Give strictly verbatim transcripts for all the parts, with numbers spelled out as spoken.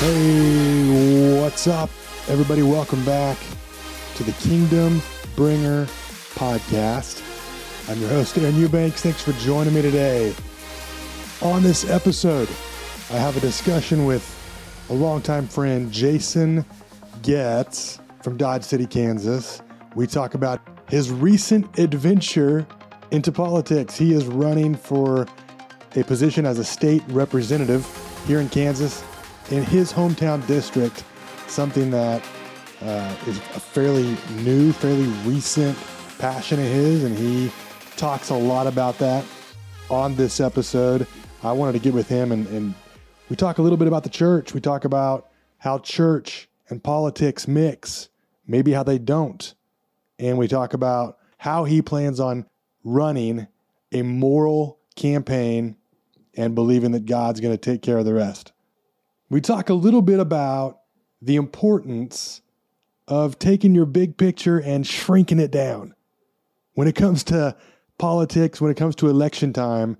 Hey, what's up, everybody? Welcome back to the Kingdom Bringer podcast. I'm your host, Aaron Eubanks. Thanks for joining me today. On this episode, I have a discussion with a longtime friend, Jason Goetz from Dodge City, Kansas. We talk about his recent adventure into politics. He is running for a position as a state representative here in Kansas, in his hometown district, something that uh, is a fairly new, fairly recent passion of his, and he talks a lot about that on this episode. I wanted to get with him, and, and we talk a little bit about the church. We talk about how church and politics mix, maybe how they don't, and we talk about how he plans on running a moral campaign and believing that God's going to take care of the rest. We talk a little bit about the importance of taking your big picture and shrinking it down. When it comes to politics, when it comes to election time,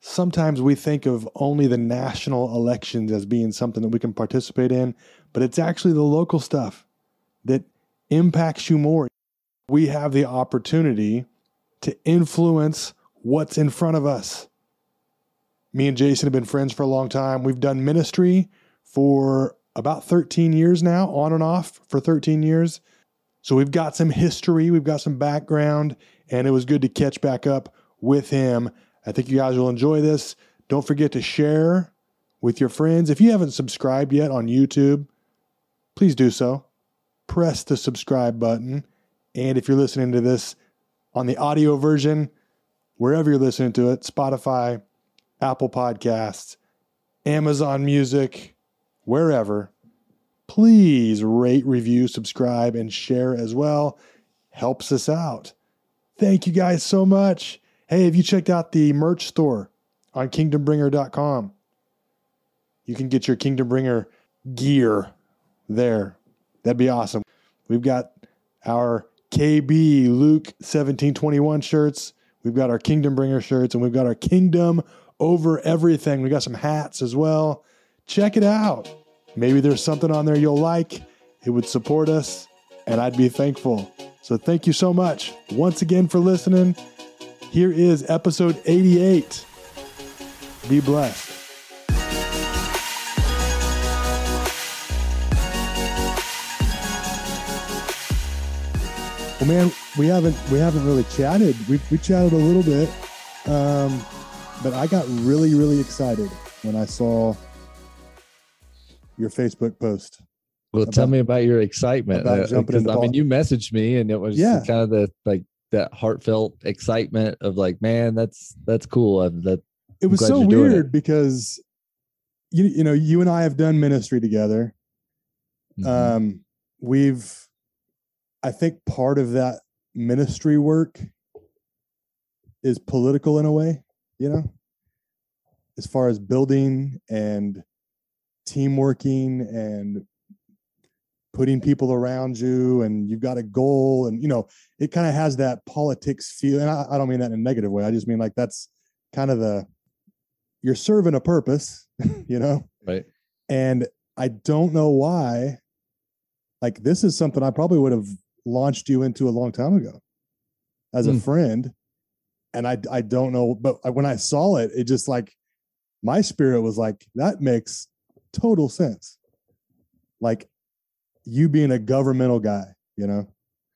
sometimes we think of only the national elections as being something that we can participate in, but it's actually the local stuff that impacts you more. We have the opportunity to influence what's in front of us. Me and Jason have been friends for a long time. We've done ministry for about thirteen years now, on and off for thirteen years. So we've got some history, we've got some background, and it was good to catch back up with him. I think you guys will enjoy this. Don't forget to share with your friends. If you haven't subscribed yet on YouTube, please do so. Press the subscribe button. And if you're listening to this on the audio version, wherever you're listening to it, Spotify, Apple Podcasts, Amazon Music, wherever, please rate, review, subscribe, and share as well. Helps us out. Thank you guys so much. Hey, have you checked out the merch store on Kingdom Bringer dot com? You can get your Kingdom Bringer gear there. That'd be awesome. We've got our K B Luke seventeen twenty-one shirts. We've got our Kingdom Bringer shirts, and we've got our Kingdom Over Everything. We got some hats as well. Check it out. Maybe there's something on there you'll like. It would support us, and I'd be thankful. So thank you so much once again for listening. Here is episode eighty-eight. Be blessed. Well, man, we haven't we haven't really chatted. We we chatted a little bit. Um But I got really, really excited when I saw your Facebook post. Well, about, tell me about your excitement. About uh, jumping into I politics. mean, you messaged me, and it was yeah. kind of the like that heartfelt excitement of like, man, that's that's cool. I'm, that it was so weird it. because you you know you and I have done ministry together. Mm-hmm. Um, we've, I think, part of that ministry work is political in a way. You know, as far as building and team working and putting people around you, and you've got a goal, and, you know, it kind of has that politics feel. And I, I don't mean that in a negative way. I just mean like that's kind of the, you're serving a purpose, you know? Right. And I don't know why, like, this is something I probably would have launched you into a long time ago as mm. a friend. And I, I don't know, but when I saw it, it just like, my spirit was like, that makes total sense. Like you being a governmental guy, you know,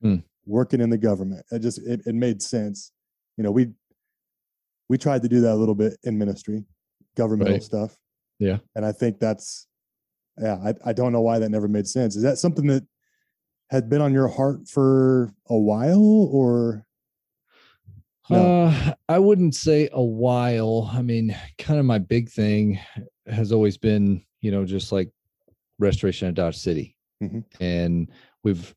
mm. working in the government, it just, it, it made sense. You know, we, we tried to do that a little bit in ministry, governmental right. stuff. Yeah. And I think that's, yeah, I, I don't know why that never made sense. Is that something that had been on your heart for a while, or? No. Uh, I wouldn't say a while. I mean, kind of my big thing has always been, you know, just like restoration of Dodge City. Mm-hmm. And we've,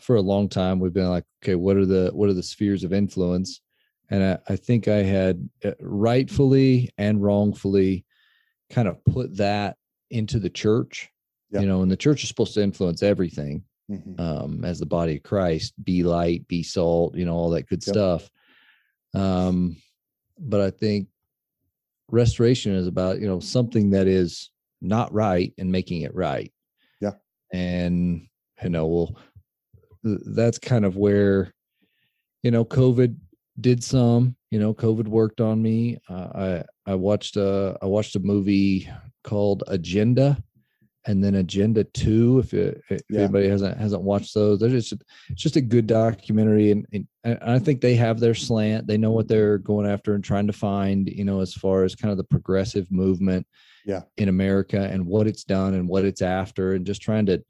for a long time, we've been like, okay, what are the, what are the spheres of influence? And I, I think I had rightfully and wrongfully kind of put that into the church, yeah. you know, and the church is supposed to influence everything, mm-hmm. um, as the body of Christ, be light, be salt, you know, all that good yep. stuff. Um, but I think restoration is about, you know, something that is not right and making it right. Yeah. And, you know, well, that's kind of where, you know, COVID did some, you know, COVID worked on me. Uh, I, I watched, a, I watched a movie called Agenda, and then Agenda Two. If, it, if yeah. anybody hasn't, hasn't watched those, they're just, it's just a good documentary. And, and I think they have their slant. They know what they're going after and trying to find, you know, as far as kind of the progressive movement yeah. in America and what it's done and what it's after, and just trying to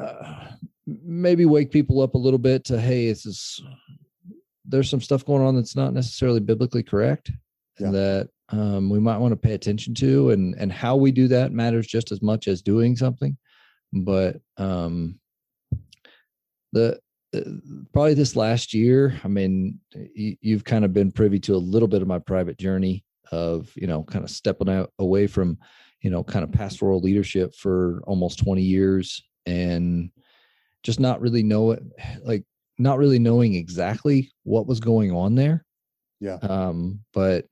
uh, maybe wake people up a little bit to, hey, this is, there's some stuff going on that's not necessarily biblically correct yeah. and that, Um, we might want to pay attention to, and and how we do that matters just as much as doing something. But um, the uh, probably this last year, I mean, you, you've kind of been privy to a little bit of my private journey of, you know, kind of stepping out away from, you know, kind of pastoral leadership for almost twenty years, and just not really know it, like not really knowing exactly what was going on there. Yeah. Um, but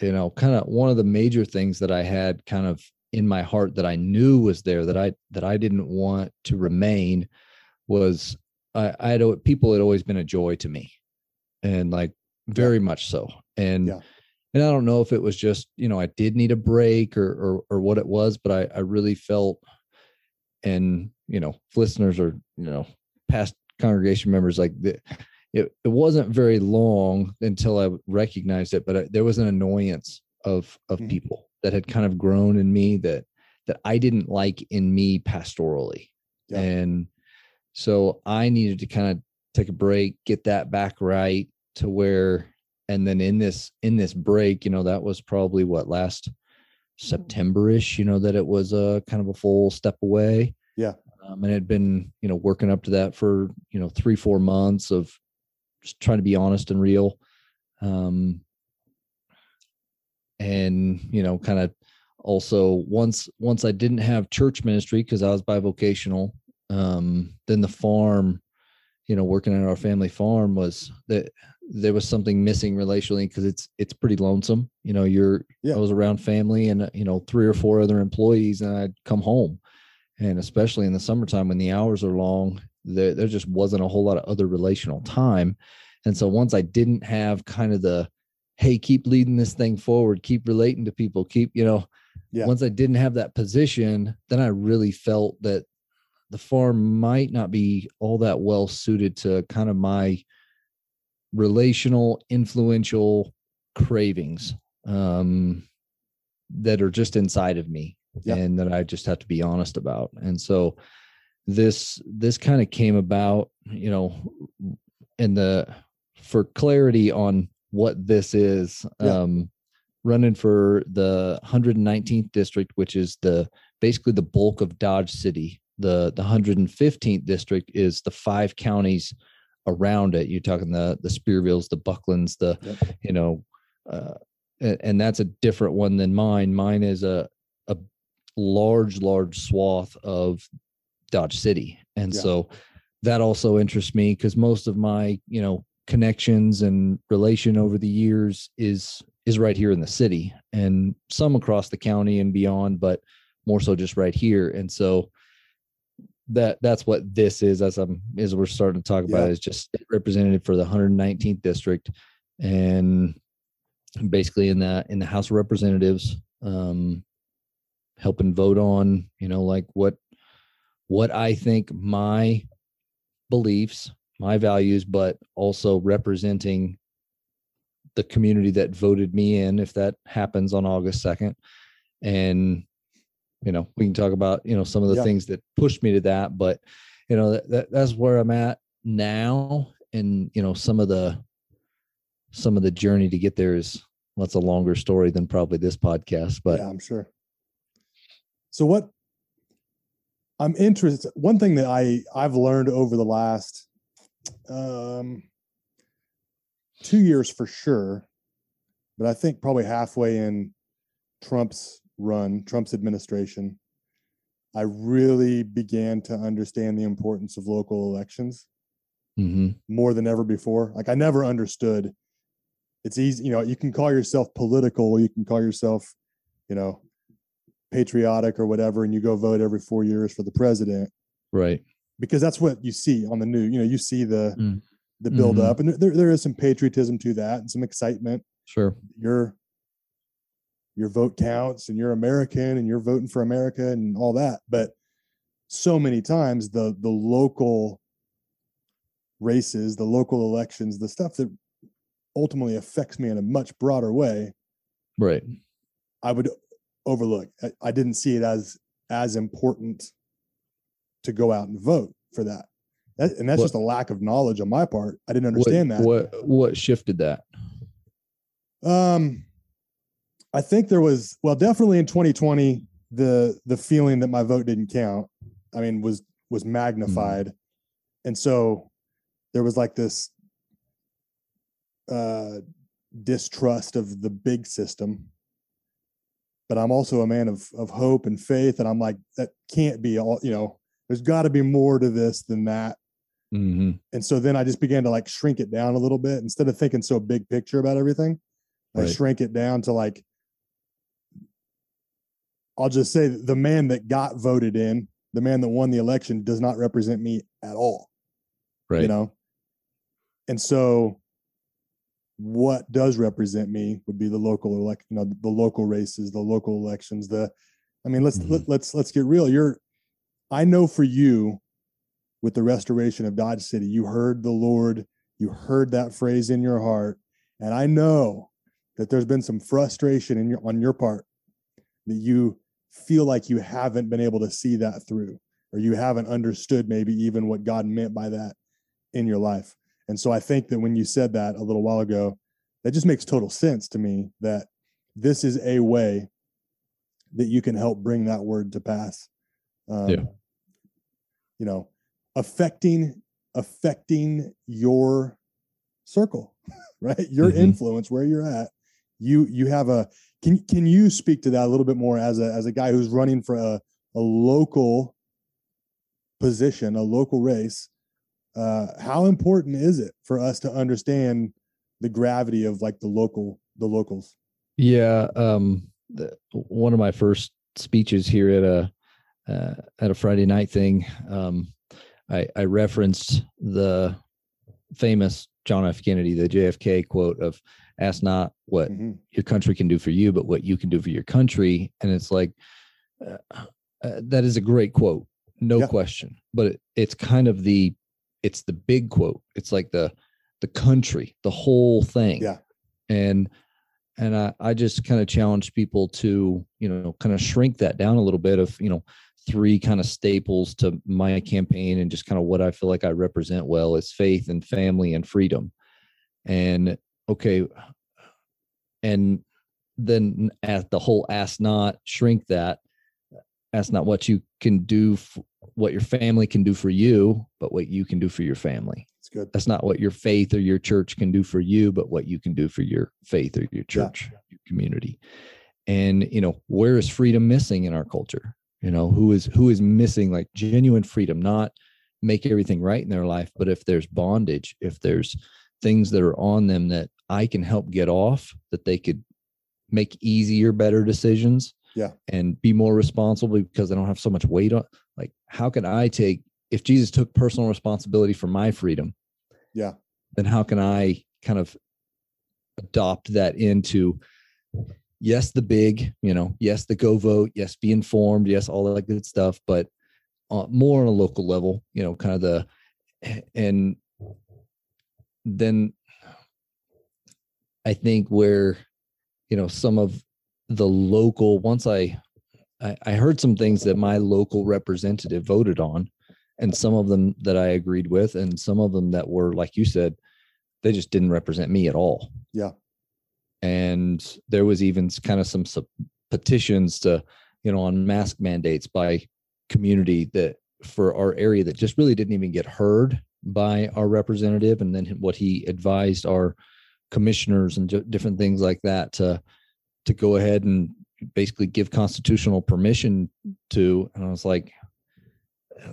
you know, kind of one of the major things that I had kind of in my heart that I knew was there that I, that I didn't want to remain was I, I had, people had always been a joy to me, and like very much so. And, yeah. and I don't know if it was just, you know, I did need a break or, or, or what it was, but I, I really felt, and, you know, if listeners are, you know, past congregation members, like the, It, it wasn't very long until I recognized it, but I, there was an annoyance of of mm-hmm. people that had kind of grown in me that that I didn't like in me pastorally. Yeah. And so I needed to kind of take a break, get that back right to where, and then in this, in this break, you know, that was probably what, last September-ish, you know, that it was a kind of a full step away. Yeah. Um, and it had been, you know, working up to that for, you know, three, four months of just trying to be honest and real. Um, and, you know, kind of also once, once I didn't have church ministry, cause I was bivocational, um, then the farm, you know, working at our family farm was that there was something missing relationally. Cause it's, it's pretty lonesome. You know, you're, yeah. I was around family and, you know, three or four other employees, and I'd come home. And especially in the summertime when the hours are long, There, there just wasn't a whole lot of other relational time. And so once I didn't have kind of the, hey, keep leading this thing forward, keep relating to people, keep, you know, yeah. once I didn't have that position, then I really felt that the farm might not be all that well suited to kind of my relational, influential cravings um, that are just inside of me yeah. and that I just have to be honest about. And so This, this kind of came about, you know, in the, for clarity on what this is, yeah. um, running for the one hundred nineteenth district, which is the, basically the bulk of Dodge City. The, the one hundred fifteenth district is the five counties around it. You're talking the, the Spearvilles, the Bucklands, the, yeah. you know, uh, and, and that's a different one than mine. Mine is a, a large, large swath of Dodge City. And yeah. so that also interests me, because most of my, you know, connections and relation over the years is, is right here in the city, and some across the county and beyond, but more so just right here. And so that, that's what this is, as I'm, as we're starting to talk yeah. about, is just representative for the one hundred nineteenth district. And basically in the, in the House of Representatives, um, helping vote on, you know, like what, what I think my beliefs, my values, but also representing the community that voted me in, if that happens on August second. And, you know, we can talk about, you know, some of the yeah. things that pushed me to that, but, you know, that, that, that's where I'm at now. And, you know, some of the, some of the journey to get there is, well, that's a longer story than probably this podcast, but yeah, I'm sure. So what I'm interested, one thing that I I've learned over the last um, two years for sure, but I think probably halfway in Trump's run, Trump's administration, I really began to understand the importance of local elections mm-hmm. more than ever before. Like I never understood. It's easy, you know, you can call yourself political, you can call yourself, you know, patriotic or whatever, and you go vote every four years for the president. Right. Because that's what you see on the news. You know, you see the mm. the build mm-hmm. up, and there there is some patriotism to that and some excitement. Sure. Your your vote counts and you're American and you're voting for America and all that. But so many times the the local races, the local elections, the stuff that ultimately affects me in a much broader way, right? I would overlook. I, I didn't see it as as important to go out and vote for that, that and that's what, just a lack of knowledge on my part. I didn't understand what, that. What what shifted that? Um, I think there was well, definitely in twenty twenty, the the feeling that my vote didn't count, I mean, was was magnified, mm-hmm. and so there was like this. Uh, distrust of the big system, but I'm also a man of of hope and faith, and I'm like, that can't be all, you know, there's got to be more to this than that. Mm-hmm. And so then I just began to like shrink it down a little bit instead of thinking so big picture about everything. Right. I shrank it down to like, I'll just say the man that got voted in, the man that won the election does not represent me at all. Right. You know? And so what does represent me would be the local elect, you know, the local races, the local elections, the, I mean, let's, mm-hmm. let, let's, let's get real. You're, I know for you with the restoration of Dodge City, you heard the Lord, you heard that phrase in your heart. And I know that there's been some frustration in your, on your part that you feel like you haven't been able to see that through, or you haven't understood maybe even what God meant by that in your life. And so I think that when you said that a little while ago, that just makes total sense to me, that this is a way that you can help bring that word to pass. Um, yeah. You know, affecting, affecting your circle, right? Your mm-hmm. influence, where you're at. You, you have a, can, can you speak to that a little bit more as a, as a guy who's running for a, a local position, a local race? Uh, how important is it for us to understand the gravity of like the local, the locals? Yeah. Um, the, one of my first speeches here at a, uh, at a Friday night thing, um, I, I referenced the famous John F. Kennedy, the J F K quote of ask not what mm-hmm. your country can do for you, but what you can do for your country. And it's like, uh, uh, that is a great quote. No yeah. question, but it, it's kind of the, it's the big quote. It's like the, the country, the whole thing. Yeah. And, and I, I just kind of challenge people to, you know, kind of shrink that down a little bit of, you know, three kind of staples to my campaign and just kind of what I feel like I represent well is faith and family and freedom. And okay. And then at the whole ask not, shrink that. Ask not what you can do f- what your family can do for you, but what you can do for your family. That's good. That's not what your faith or your church can do for you, but what you can do for your faith or your church, yeah. your community. And, you know, where is freedom missing in our culture? You know, who is, who is missing like genuine freedom, not make everything right in their life. But if there's bondage, if there's things that are on them that I can help get off, that they could make easier, better decisions. Yeah. And be more responsible because I don't have so much weight on, like, how can I take, if Jesus took personal responsibility for my freedom, yeah, then how can I kind of adopt that into, yes, the big, you know, yes, the go vote, yes, be informed, yes, all that good stuff, but uh, more on a local level, you know, kind of the, and then I think where, you know, some of the local, once I, I, I heard some things that my local representative voted on, and some of them that I agreed with, and some of them that were, like you said, they just didn't represent me at all. Yeah. And there was even kind of some petitions to, you know, on mask mandates by community that for our area that just really didn't even get heard by our representative. And then what he advised our commissioners and different things like that to, to go ahead and basically give constitutional permission to. And I was like,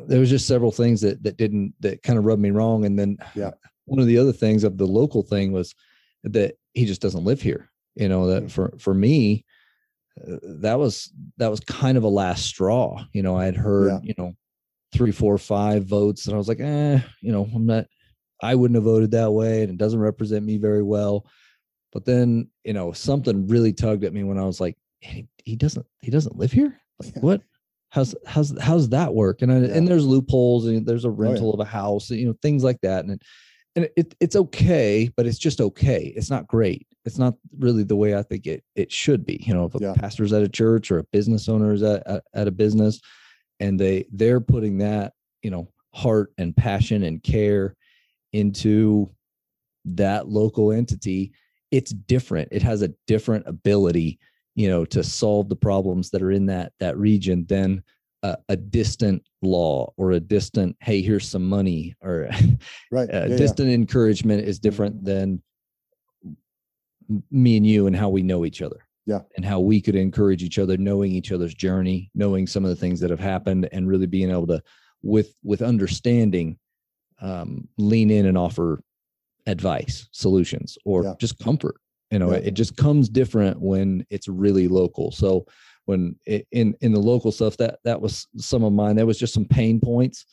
there was just several things that, that didn't, that kind of rubbed me wrong. And then yeah. one of the other things of the local thing was that he just doesn't live here. You know, that for, for me, uh, that was, that was kind of a last straw. You know, I had heard, yeah. you know, three, four, five votes. And I was like, eh, you know, I'm not, I wouldn't have voted that way. And it doesn't represent me very well. But then, you know, something really tugged at me when I was like, hey, he doesn't, he doesn't live here. Like yeah. what? How's, how's, how's that work? And I, yeah. and there's loopholes and there's a rental oh, yeah. of a house, you know, things like that. And, it, and it, it's okay, but it's just okay. It's not great. It's not really the way I think it, it should be. You know, if a yeah. pastor's at a church or a business owner is at, at, at a business, and they, they're putting that, you know, heart and passion and care into that local entity, it's different. It has a different ability, you know, to solve the problems that are in that, that region than a, a distant law or a distant, hey, here's some money, or right. a yeah, distant yeah. encouragement is different than me and you and how we know each other. Yeah. And how we could encourage each other, knowing each other's journey, knowing some of the things that have happened, and really being able to, with, with understanding, um, lean in and offer advice, solutions, or yeah. just comfort. You know, yeah. it, it just comes different when it's really local. So when it, in, in the local stuff, that, that was some of mine, that was just some pain points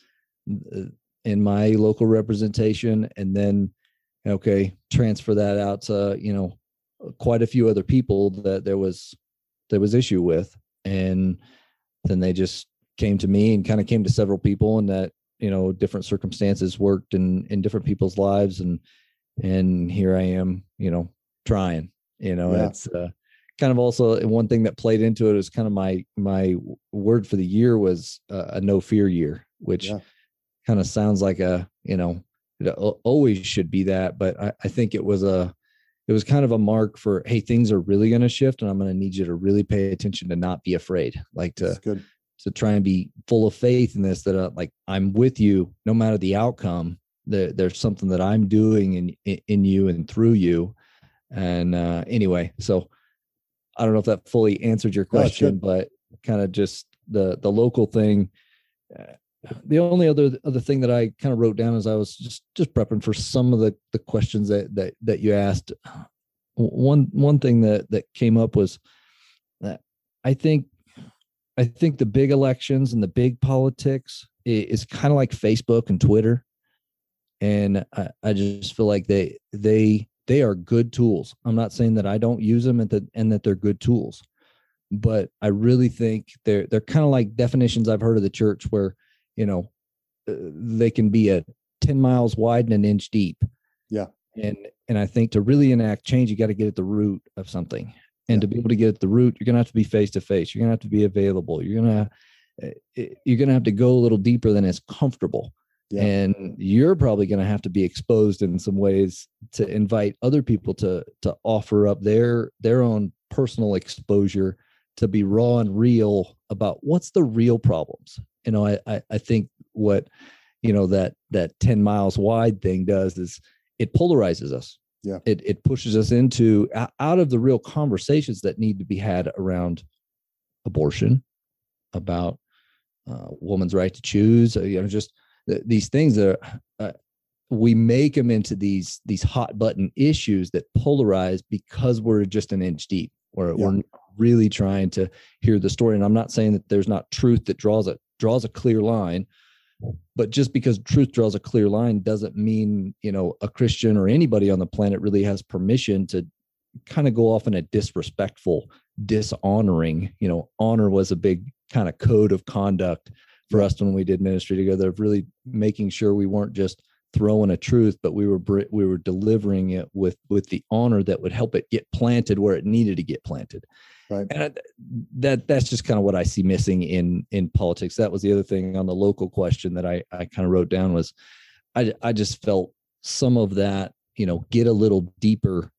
in my local representation. And then, okay, transfer that out to, you know, quite a few other people that there was, there was issue with. And then they just came to me and kind of came to several people, and that, you know, different circumstances worked in, in different people's lives. And, and here I am, you know, trying, you know, yeah. it's uh, kind of also one thing that played into it is kind of my, my word for the year was uh, a no fear year, which yeah. kind of sounds like a, you know, it always should be that, but I, I think it was a, it was kind of a mark for, hey, things are really going to shift, and I'm going to need you to really pay attention to not be afraid, like to, to try and be full of faith in this, that uh, like, I'm with you no matter the outcome. There, there's something that I'm doing in, in you and through you. And uh, anyway, so I don't know if that fully answered your question, but kind of just the, the local thing. Uh, The only other other thing that I kind of wrote down as I was just, just prepping for some of the, the questions that, that that you asked, one one thing that, that came up was that I think I think the big elections and the big politics is kind of like Facebook and Twitter, and I, I just feel like they they they are good tools. I'm not saying that I don't use them and that and that they're good tools, but I really think they're they're kind of like definitions I've heard of the church where, you know, they can be a ten miles wide and an inch deep. Yeah. And, and I think to really enact change, you got to get at the root of something, and yeah. to be able to get at the root, you're going to have to be face to face. You're going to have to be available. You're going to, you're going to have to go a little deeper than is comfortable. Yeah. And you're probably going to have to be exposed in some ways to invite other people to, to offer up their, their own personal exposure, to be raw and real about what's the real problems. You know, I, I, I think what, you know, that, that ten miles wide thing does is it polarizes us. Yeah. It, it pushes us into out of the real conversations that need to be had around abortion, about uh, woman's right to choose, you know, just th- these things that are, uh, we make them into these, these hot button issues that polarize because we're just an inch deep, or yeah. we're really trying to hear the story. And I'm not saying that there's not truth that draws it, draws a clear line, but just because truth draws a clear line doesn't mean, you know, a Christian or anybody on the planet really has permission to kind of go off in a disrespectful, dishonoring, you know, honor was a big kind of code of conduct for us when we did ministry together, of really making sure we weren't just throwing a truth, but we were, we were delivering it with, with the honor that would help it get planted where it needed to get planted. Right. And I, that that's just kind of what I see missing in in politics. That was the other thing on the local question that I I kind of wrote down was I I just felt some of that you know, get a little deeper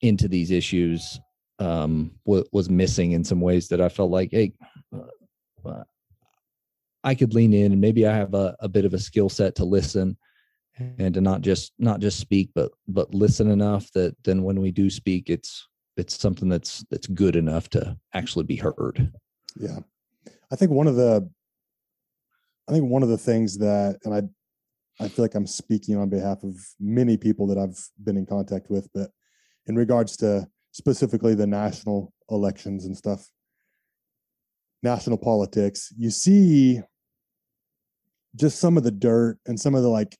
into these issues um, w- was missing in some ways that I felt like, hey, uh, I could lean in, and maybe I have a, a bit of a skill set to listen and to not just not just speak, but but listen enough that then when we do speak, it's it's something that's that's good enough to actually be heard. Yeah, I think one of the I think one of the things that, and I I feel like I'm speaking on behalf of many people that I've been in contact with, but in regards to specifically the national elections and stuff, national politics, you see just some of the dirt and some of the, like,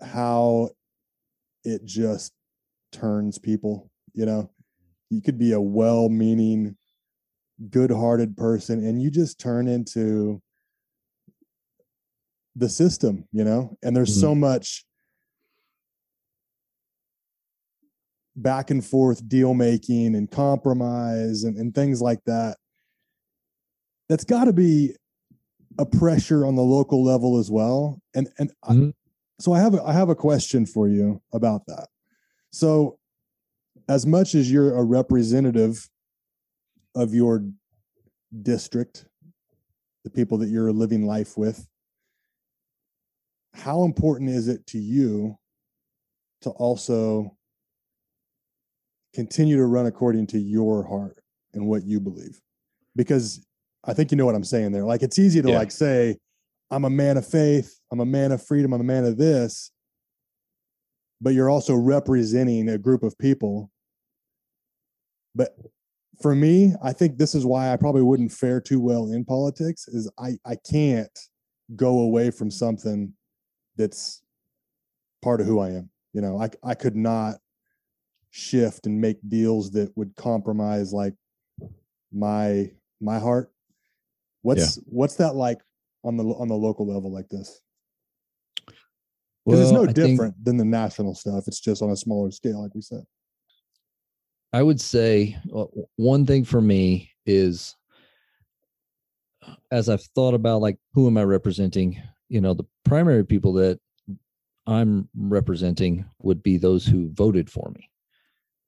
how it just turns people, you know, you could be a well-meaning, good-hearted person and you just turn into the system, you know, and there's mm-hmm. so much back and forth deal making and compromise and, and things like that. That's got to be a pressure on the local level as well. And and mm-hmm. I, so I have a, I have a question for you about that. So as much as you're a representative of your district, the people that you're living life with, how important is it to you to also continue to run according to your heart and what you believe? Because I think you know what I'm saying there. Like, it's easy to yeah. like say, I'm a man of faith, I'm a man of freedom, I'm a man of this, but you're also representing a group of people. But for me, I think this is why I probably wouldn't fare too well in politics, is I, I can't go away from something that's part of who I am. You know, I I could not shift and make deals that would compromise, like, my my heart. What's yeah. what's that like on the on the local level like this? Because well, it's no I different think, than the national stuff. It's just on a smaller scale, like we said. I would say one thing for me is, as I've thought about, like, who am I representing? You know, the primary people that I'm representing would be those who voted for me.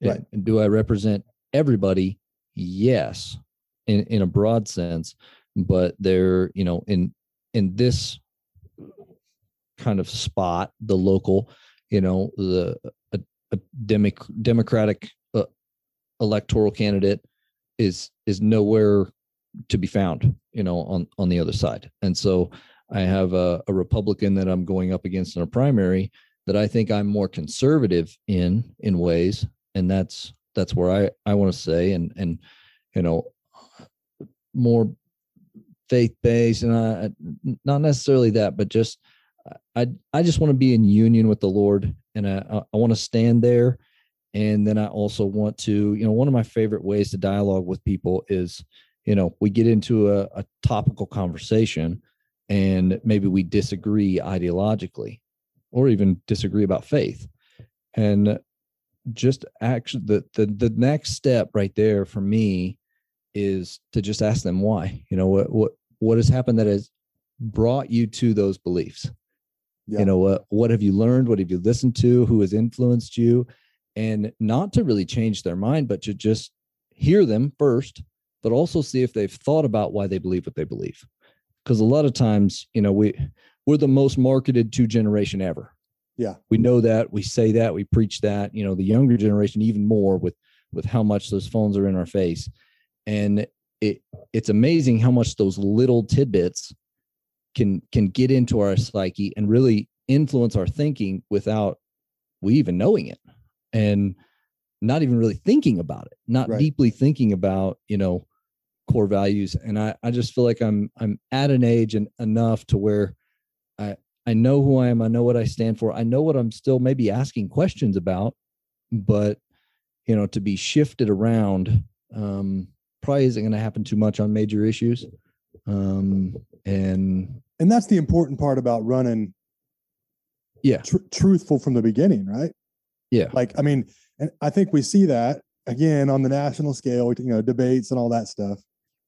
Right. And do I represent everybody? Yes, in, in a broad sense, but they're, you know, in, in this kind of spot, the local, you know, the a, a demic, Democratic uh, electoral candidate is, is nowhere to be found, you know, on, on the other side. And so I have a, a Republican that I'm going up against in a primary that I think I'm more conservative in, in ways. And that's, that's where I, I want to say, and, and, you know, more faith-based, and I, not necessarily that, but just, I, I just want to be in union with the Lord, and I, I want to stand there. And then I also want to, you know, one of my favorite ways to dialogue with people is, you know, we get into a, a topical conversation and maybe we disagree ideologically or even disagree about faith. And just actually the, the, the next step right there for me is to just ask them why, you know, what, what, what has happened that has brought you to those beliefs? Yeah. You know, what, what have you learned? What have you listened to? Who has influenced you? And not to really change their mind, but to just hear them first, but also see if they've thought about why they believe what they believe. Because a lot of times, you know, we, we're the most marketed to generation ever. Yeah. We know that, we say that, we preach that, you know, the younger generation, even more with, with how much those phones are in our face. And it it's amazing how much those little tidbits can, can get into our psyche and really influence our thinking without we even knowing it and not even really thinking about it, not right. deeply thinking about, you know, core values. And I, I just feel like I'm, I'm at an age and enough to where I, I know who I am. I know what I stand for. I know what I'm still maybe asking questions about, but, you know, to be shifted around um, probably isn't going to happen too much on major issues. Um, and, and that's the important part about running. Yeah. Tr- truthful from the beginning. Right. Yeah. Like, I mean, and I think we see that again on the national scale, you know, debates and all that stuff.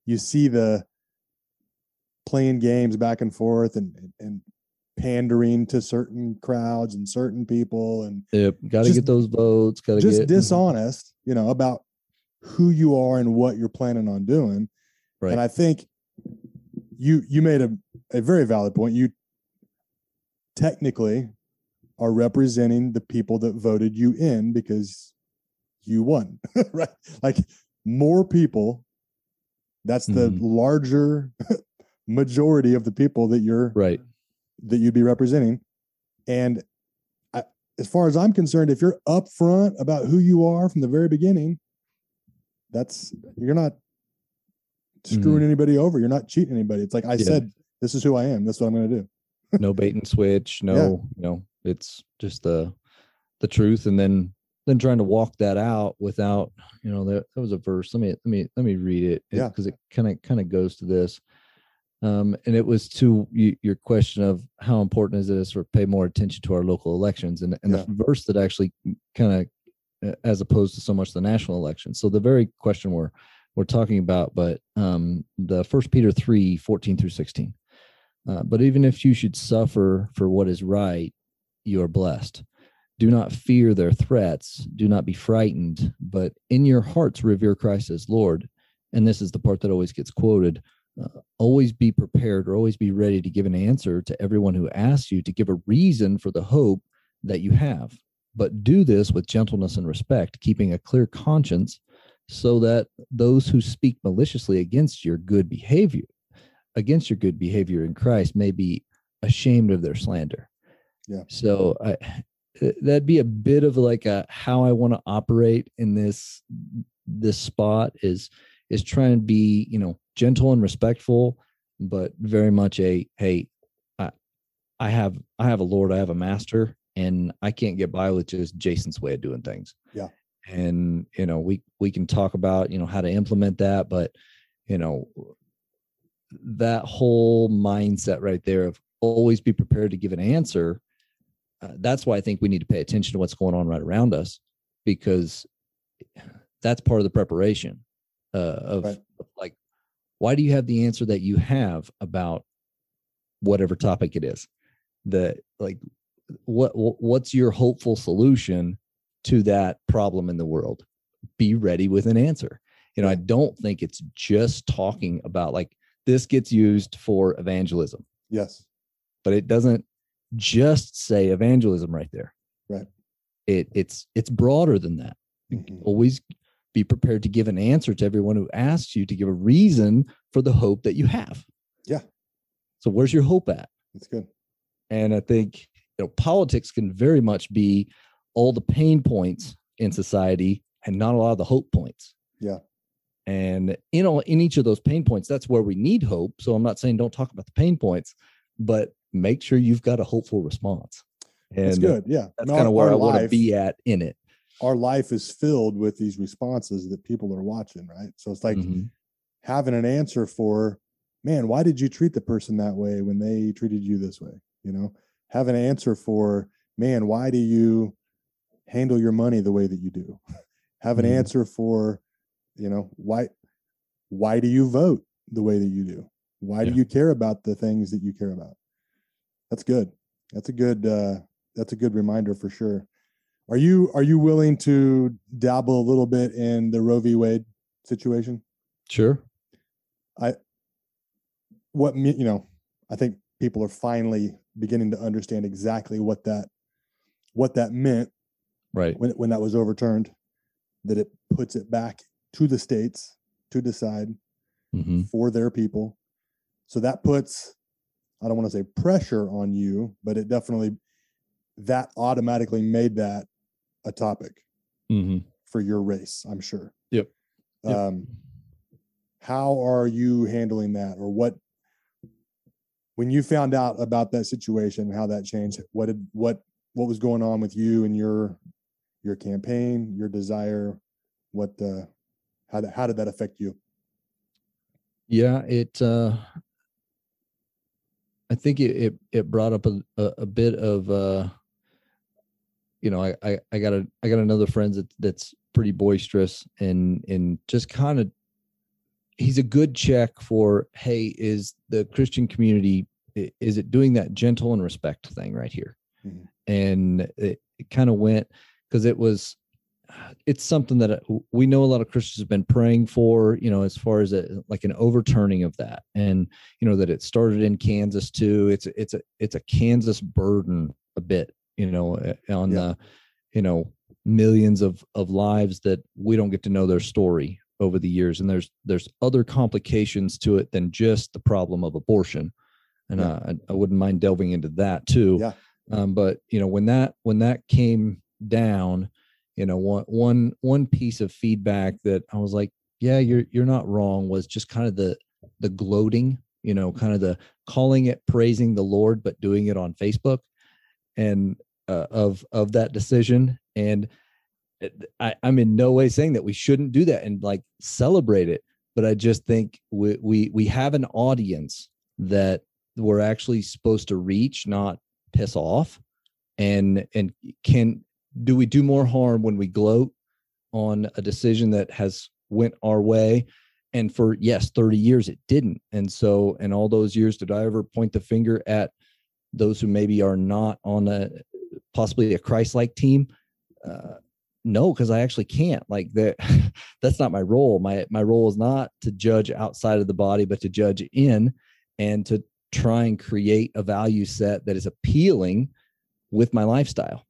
You see the playing games back and forth and, and, pandering to certain crowds and certain people, and yep, got to get those votes. Got to just get dishonest, you know, about who you are and what you're planning on doing. Right. And I think you you made a, a very valid point. You technically are representing the people that voted you in because you won, right? Like more people. That's the mm-hmm. larger majority of the people that you're right. that you'd be representing. And I, as far as I'm concerned, if you're upfront about who you are from the very beginning, that's, you're not screwing mm. anybody over. You're not cheating anybody. It's like, I yeah. said, this is who I am. That's what I'm going to do. No bait and switch. No, yeah. you know, it's just the, the truth. And then, then trying to walk that out without, you know, that, that was a verse. Let me, let me, let me read it. it yeah. Cause it kind of, kind of goes to this. Um, and it was to you, your question of how important is this, or pay more attention to our local elections, and, and yeah. the verse that actually kind of, as opposed to so much the national election. So the very question we're, we're talking about, but um, the First Peter three, fourteen through sixteen. Uh, but even if you should suffer for what is right, you are blessed. Do not fear their threats. Do not be frightened, but in your hearts, revere Christ as Lord. And this is the part that always gets quoted. Uh, always be prepared, or always be ready to give an answer to everyone who asks you to give a reason for the hope that you have, but do this with gentleness and respect, keeping a clear conscience, so that those who speak maliciously against your good behavior, against your good behavior in Christ, may be ashamed of their slander. Yeah. So I, that'd be a bit of like a, how I want to operate in this, this spot is, is trying to be, you know, gentle and respectful, but very much a, hey, I, I have, I have a Lord, I have a master, and I can't get by with just Jason's way of doing things. Yeah. And, you know, we, we can talk about, you know, how to implement that, but, you know, that whole mindset right there of always be prepared to give an answer. Uh, that's why I think we need to pay attention to what's going on right around us, because that's part of the preparation. Uh, of right. like, why do you have the answer that you have about whatever topic it is? The like, what what's your hopeful solution to that problem in the world? Be ready with an answer. You know, I don't think it's just talking about like this gets used for evangelism. Yes, but it doesn't just say evangelism right there. Right. It it's it's broader than that. Mm-hmm. Always. Be prepared to give an answer to everyone who asks you to give a reason for the hope that you have. Yeah. So where's your hope at? That's good. And I think, you know, politics can very much be all the pain points in society and not a lot of the hope points. Yeah. And, you know, in each of those pain points, that's where we need hope. So I'm not saying don't talk about the pain points, but make sure you've got a hopeful response. And that's good. Yeah. That's kind of where I want to be at in it. Our life is filled with these responses that people are watching, right? So it's like mm-hmm. having an answer for, man, why did you treat the person that way when they treated you this way? You know, have an answer for, man, why do you handle your money the way that you do? Have an mm-hmm. answer for, you know, why, why do you vote the way that you do? Why yeah. do you care about the things that you care about? That's good. That's a good, uh, that's a good reminder for sure. Are you are you willing to dabble a little bit in the Roe v. Wade situation? Sure. I what you know, I think people are finally beginning to understand exactly what that what that meant. Right. When when that was overturned, that it puts it back to the states to decide mm-hmm. for their people. So that puts, I don't want to say pressure on you, but it definitely that automatically made that a topic mm-hmm. for your race, I'm sure. Yep. yep. Um, how are you handling that, or what, when you found out about that situation, how that changed, what did, what, what was going on with you and your, your campaign, your desire, what, uh, how, the, how did that affect you? Yeah, it, uh, I think it, it, it brought up a, a bit of, uh, you know, I, I, I got a, I got another friend that that's pretty boisterous and, and just kind of, he's a good check for, hey, is the Christian community is it doing that gentle and respect thing right here? Mm-hmm. And it, it kind of went, because it was, it's something that we know a lot of Christians have been praying for, you know, as far as a, like an overturning of that. And, you know, that it started in Kansas too. It's, it's a, it's a Kansas burden a bit, you know, on yeah. the, you know, millions of, of lives that we don't get to know their story over the years. And there's, there's other complications to it than just the problem of abortion. And yeah. I, I wouldn't mind delving into that too. Yeah. Um, but you know, when that, when that came down, you know, one, one, one piece of feedback that I was like, yeah, you're, you're not wrong, was just kind of the, the gloating, you know, kind of the calling it, praising the Lord, but doing it on Facebook and, uh, of, of that decision. And I, I'm in no way saying that we shouldn't do that and like celebrate it. But I just think we, we, we have an audience that we're actually supposed to reach, not piss off. And, and can, do we do more harm when we gloat on a decision that has went our way? And for, yes, thirty years, it didn't. And so, in all those years, did I ever point the finger at those who maybe are not on a, possibly a Christ-like team? Uh, no, because I actually can't. Like that, that's not my role. My, my role is not to judge outside of the body, but to judge in and to try and create a value set that is appealing with my lifestyle.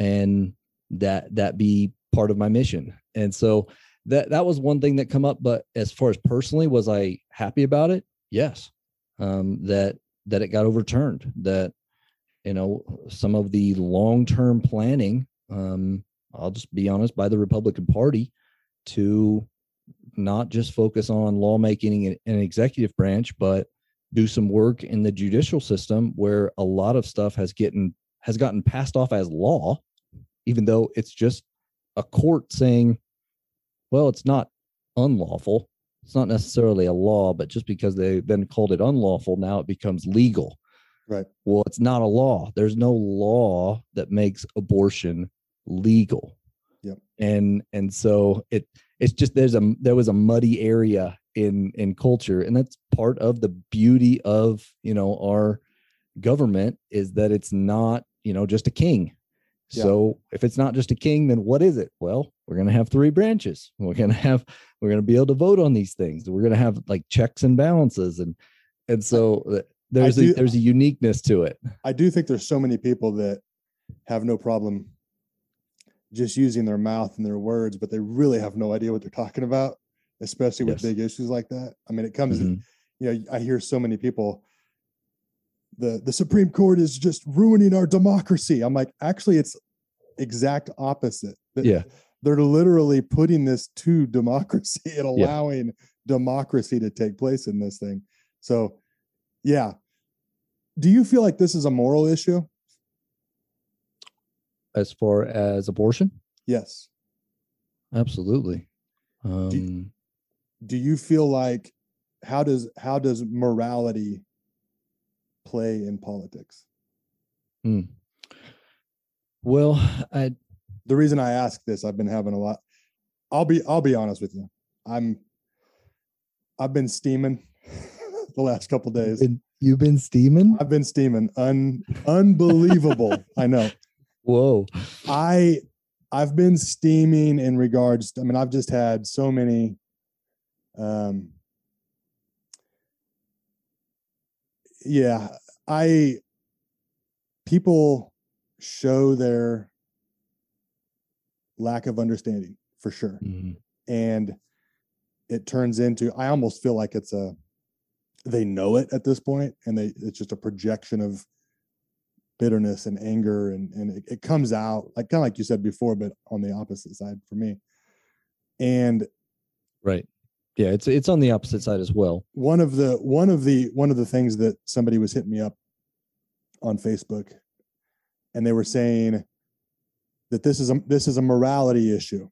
And that, that be part of my mission. And so that, that was one thing that come up. But as far as personally, was I happy about it? Yes. Um, that, that it got overturned, that, you know, some of the long-term planning, um, I'll just be honest, by the Republican Party to not just focus on lawmaking and, and executive branch, but do some work in the judicial system where a lot of stuff has gotten, has gotten passed off as law, even though it's just a court saying, well, it's not unlawful. It's not necessarily a law, but just because they then called it unlawful, now it becomes legal. Right. Well, it's not a law. There's no law that makes abortion legal. Yep. And, and so it, it's just, there's a, there was a muddy area in, in culture. And that's part of the beauty of, you know, our government, is that it's not, you know, just a king. Yeah. So if it's not just a king, then what is it? Well, we're going to have three branches. We're going to have, we're going to be able to vote on these things. We're going to have like checks and balances. And, and so there's do, a, there's a uniqueness to it. I do think there's so many people that have no problem just using their mouth and their words, but they really have no idea what they're talking about, especially with yes. big issues like that. I mean, it comes, mm-hmm. you know, I hear so many people, The the Supreme Court is just ruining our democracy. I'm like, actually, it's exact opposite. Yeah. They're literally putting this to democracy and allowing yeah. democracy to take place in this thing. So, yeah. Do you feel like this is a moral issue? As far as abortion? Yes. Absolutely. Um, do, do you feel like, how does how does morality play in politics? Mm. Well, I, the reason I ask this, I've been having a lot, I'll be, I'll be honest with you. I'm, I've been steaming the last couple of days. You've been, you've been steaming? I've been steaming. Un, unbelievable. I know. Whoa. I, I've been steaming in regards to, I mean, I've just had so many, um, Yeah, I, people show their lack of understanding for sure. Mm-hmm. And it turns into, I almost feel like it's a, they know it at this point, and they, it's just a projection of bitterness and anger. And, and it, it comes out like, kind of like you said before, but on the opposite side for me. And right. Yeah, it's it's on the opposite side as well. One of the one of the one of the things that somebody was hitting me up on Facebook, and they were saying that this is a this is a morality issue,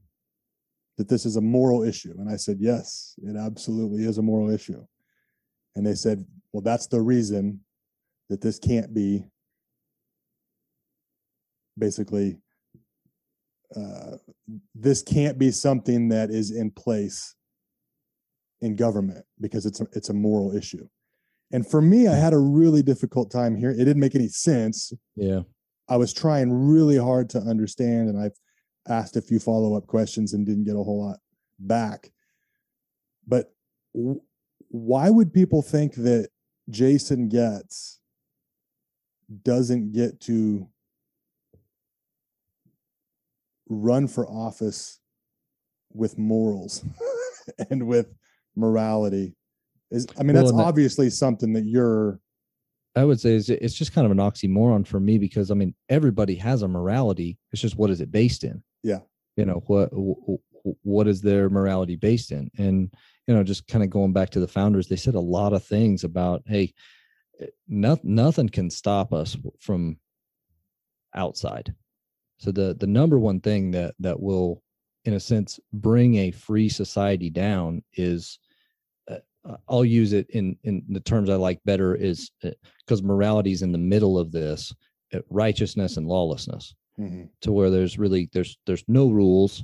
that this is a moral issue. And I said, yes, it absolutely is a moral issue. And they said, well, that's the reason that this can't be basically uh, this can't be something that is in place in government, because it's a, it's a moral issue. And for me, I had a really difficult time here. It didn't make any sense. Yeah. I was trying really hard to understand, and I've asked a few follow-up questions and didn't get a whole lot back. But w- why would people think that Jason Goetz doesn't get to run for office with morals and with morality? Is, I mean, well, that's obviously that, something that you're... I would say is it's just kind of an oxymoron for me, because, I mean, everybody has a morality. It's just, what is it based in? Yeah. You know, what what is their morality based in? And, you know, just kind of going back to the founders, they said a lot of things about, hey, not, nothing can stop us from outside. So the the number one thing that that will, in a sense, bring a free society down is... I'll use it in, in the terms I like better, is because morality is in the middle of this, righteousness and lawlessness, mm-hmm. to where there's really, there's, there's no rules,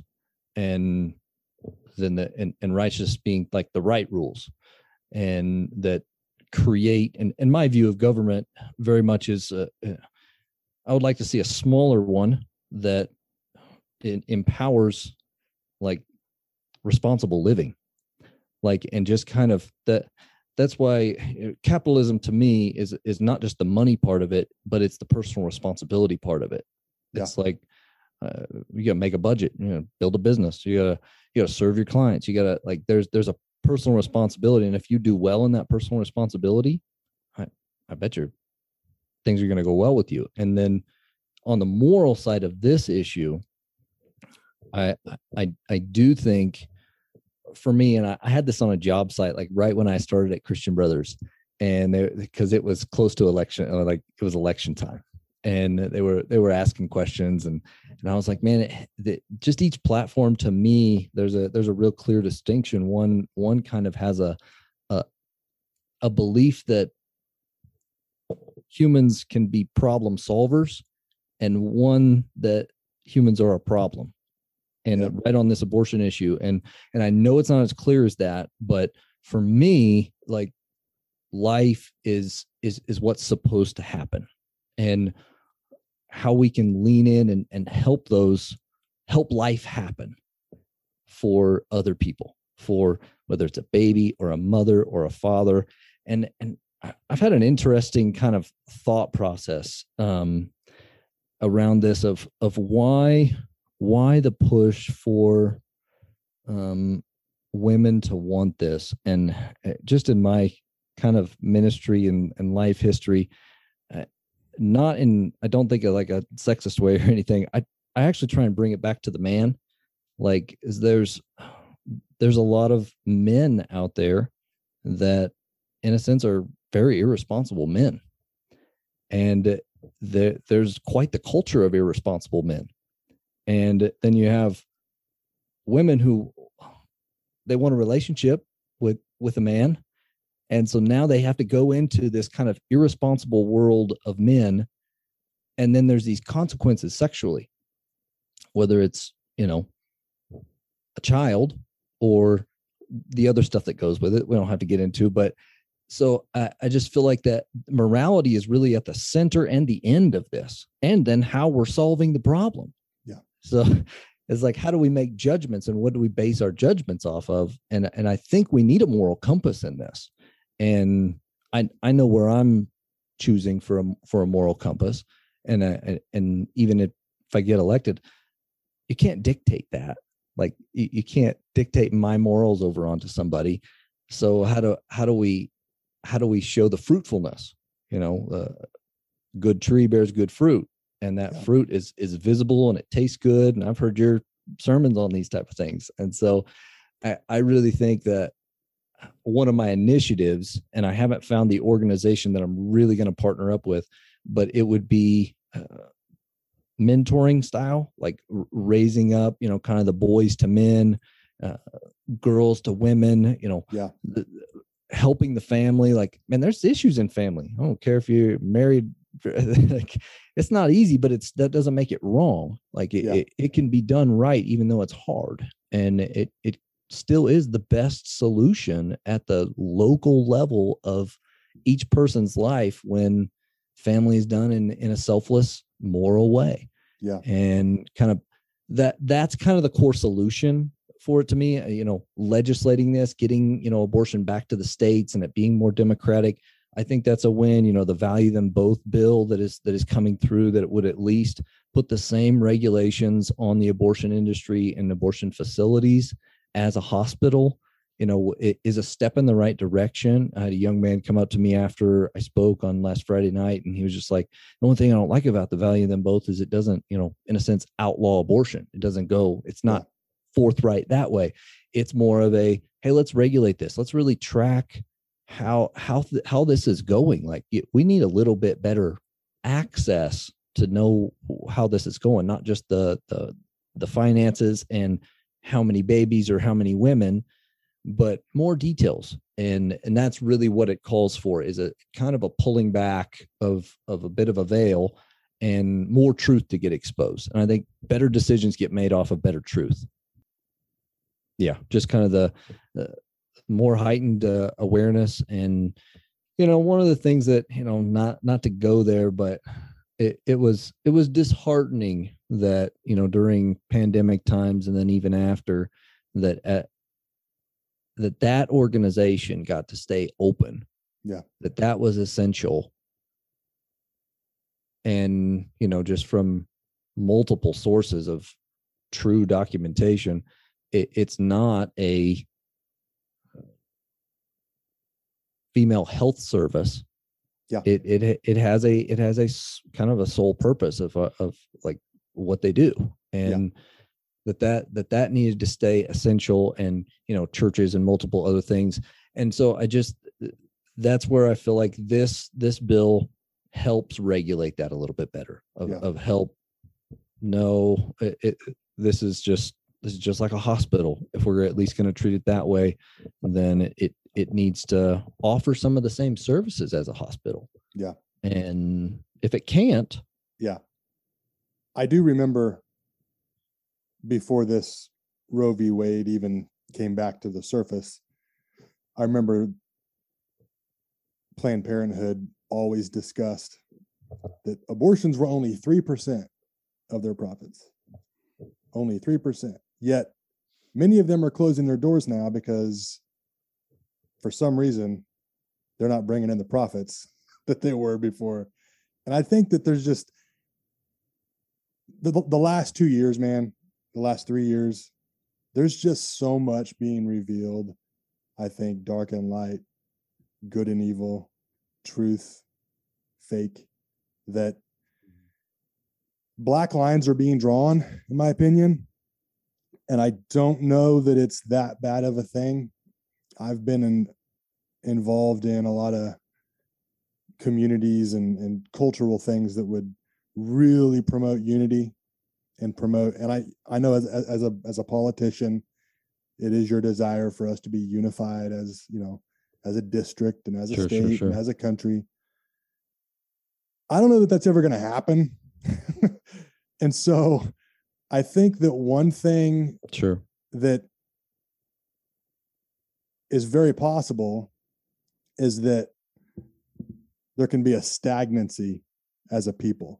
and then the, and, and righteous being like the right rules, and that create, and, and my view of government very much is, uh, I would like to see a smaller one that it empowers like responsible living. Like, and just kind of that, that's why capitalism to me is, is not just the money part of it, but it's the personal responsibility part of it. Yeah. It's like, uh, you gotta make a budget, you know, build a business. You gotta, you gotta serve your clients. You gotta, like, there's, there's a personal responsibility. And if you do well in that personal responsibility, I, I bet your things are going to go well with you. And then on the moral side of this issue, I, I, I do think, for me, and I, I had this on a job site, like right when I started at Christian Brothers, and they, because it was close to election, like it was election time, and they were they were asking questions, and and I was like, man, it, it, just each platform to me, there's a there's a real clear distinction. One one kind of has a a, a belief that humans can be problem solvers, and one that humans are a problem. And yeah. right on this abortion issue. And, and I know it's not as clear as that, but for me, like, life is, is, is what's supposed to happen, and how we can lean in and, and help those help life happen for other people, for whether it's a baby or a mother or a father. And, and I've had an interesting kind of thought process um, around this of, of why, why the push for um, women to want this. And just in my kind of ministry and, and life history, uh, not in, I don't think of like a sexist way or anything. I, I actually try and bring it back to the man. Like, is there's, there's a lot of men out there that in a sense are very irresponsible men. And there, there's quite the culture of irresponsible men. And then you have women who, they want a relationship with, with a man. And so now they have to go into this kind of irresponsible world of men. And then there's these consequences sexually, whether it's, you know, a child or the other stuff that goes with it. We don't have to get into, but so I, I just feel like that morality is really at the center and the end of this, and then how we're solving the problem. So it's like, how do we make judgments, and what do we base our judgments off of? And and I think we need a moral compass in this. And I I know where I'm choosing for a, for a moral compass. And I, and even if, if I get elected, you can't dictate that. Like, you, you can't dictate my morals over onto somebody. So how do how do we how do we show the fruitfulness? You know, uh, good tree bears good fruit. And that yeah. fruit is is visible, and it tastes good. And I've heard your sermons on these type of things. And so I, I really think that one of my initiatives, and I haven't found the organization that I'm really going to partner up with, but it would be uh, mentoring style, like r- raising up, you know, kind of the boys to men, uh, girls to women, you know, yeah. th- helping the family. Like, man, there's issues in family. I don't care if you're married. Like, it's not easy, but it's that doesn't make it wrong. Like it, yeah. it, it can be done right, even though it's hard, and it it still is the best solution at the local level of each person's life when family is done in, in a selfless, moral way. Yeah. And kind of that, that's kind of the core solution for it to me, you know, legislating this, getting, you know, abortion back to the states and it being more democratic. I think that's a win. You know, the Value Them Both bill that is, that is coming through, that it would at least put the same regulations on the abortion industry and abortion facilities as a hospital, you know, it is a step in the right direction. I had a young man come up to me after I spoke on last Friday night, and he was just like, the only thing I don't like about the Value Them Both is it doesn't, you know, in a sense, outlaw abortion. It doesn't go, it's not forthright that way. It's more of a, hey, let's regulate this. Let's really track how, how, th- how this is going. Like, we need a little bit better access to know how this is going, not just the, the, the finances and how many babies or how many women, but more details. And, and that's really what it calls for, is a kind of a pulling back of, of a bit of a veil and more truth to get exposed. And I think better decisions get made off of better truth. Yeah. Just kind of the, the more heightened uh, awareness. And, you know, one of the things that, you know, not, not to go there, but It, it was it was disheartening that, you know, during pandemic times and then even after that, at, that that organization got to stay open. Yeah, that that was essential. And, you know, just from multiple sources of true documentation, it, it's not a female health service. Yeah. It, it, it has a, it has a kind of a sole purpose of, of like what they do, and yeah. that, that, that, that needed to stay essential, and, you know, churches and multiple other things. And so I just, that's where I feel like this, this bill helps regulate that a little bit better of, yeah. of help. No, it, it, this is just, this is just like a hospital. If we're at least going to treat it that way, then it, it it needs to offer some of the same services as a hospital. Yeah. And if it can't. Yeah. I do remember before this Roe v. Wade even came back to the surface, I remember Planned Parenthood always discussed that abortions were only three percent of their profits, only three percent. Yet many of them are closing their doors now because for some reason, they're not bringing in the profits that they were before. And I think that there's just the, the last two years, man, the last three years, there's just so much being revealed. I think dark and light, good and evil, truth, fake, that black lines are being drawn, in my opinion. And I don't know that it's that bad of a thing. I've been in, involved in a lot of communities and, and cultural things that would really promote unity and promote. And I, I know as, as a, as a politician, it is your desire for us to be unified as, you know, as a district and as a sure, state sure, sure. and as a country. I don't know that that's ever going to happen. And so I think that one thing sure. that is very possible is that there can be a stagnancy as a people,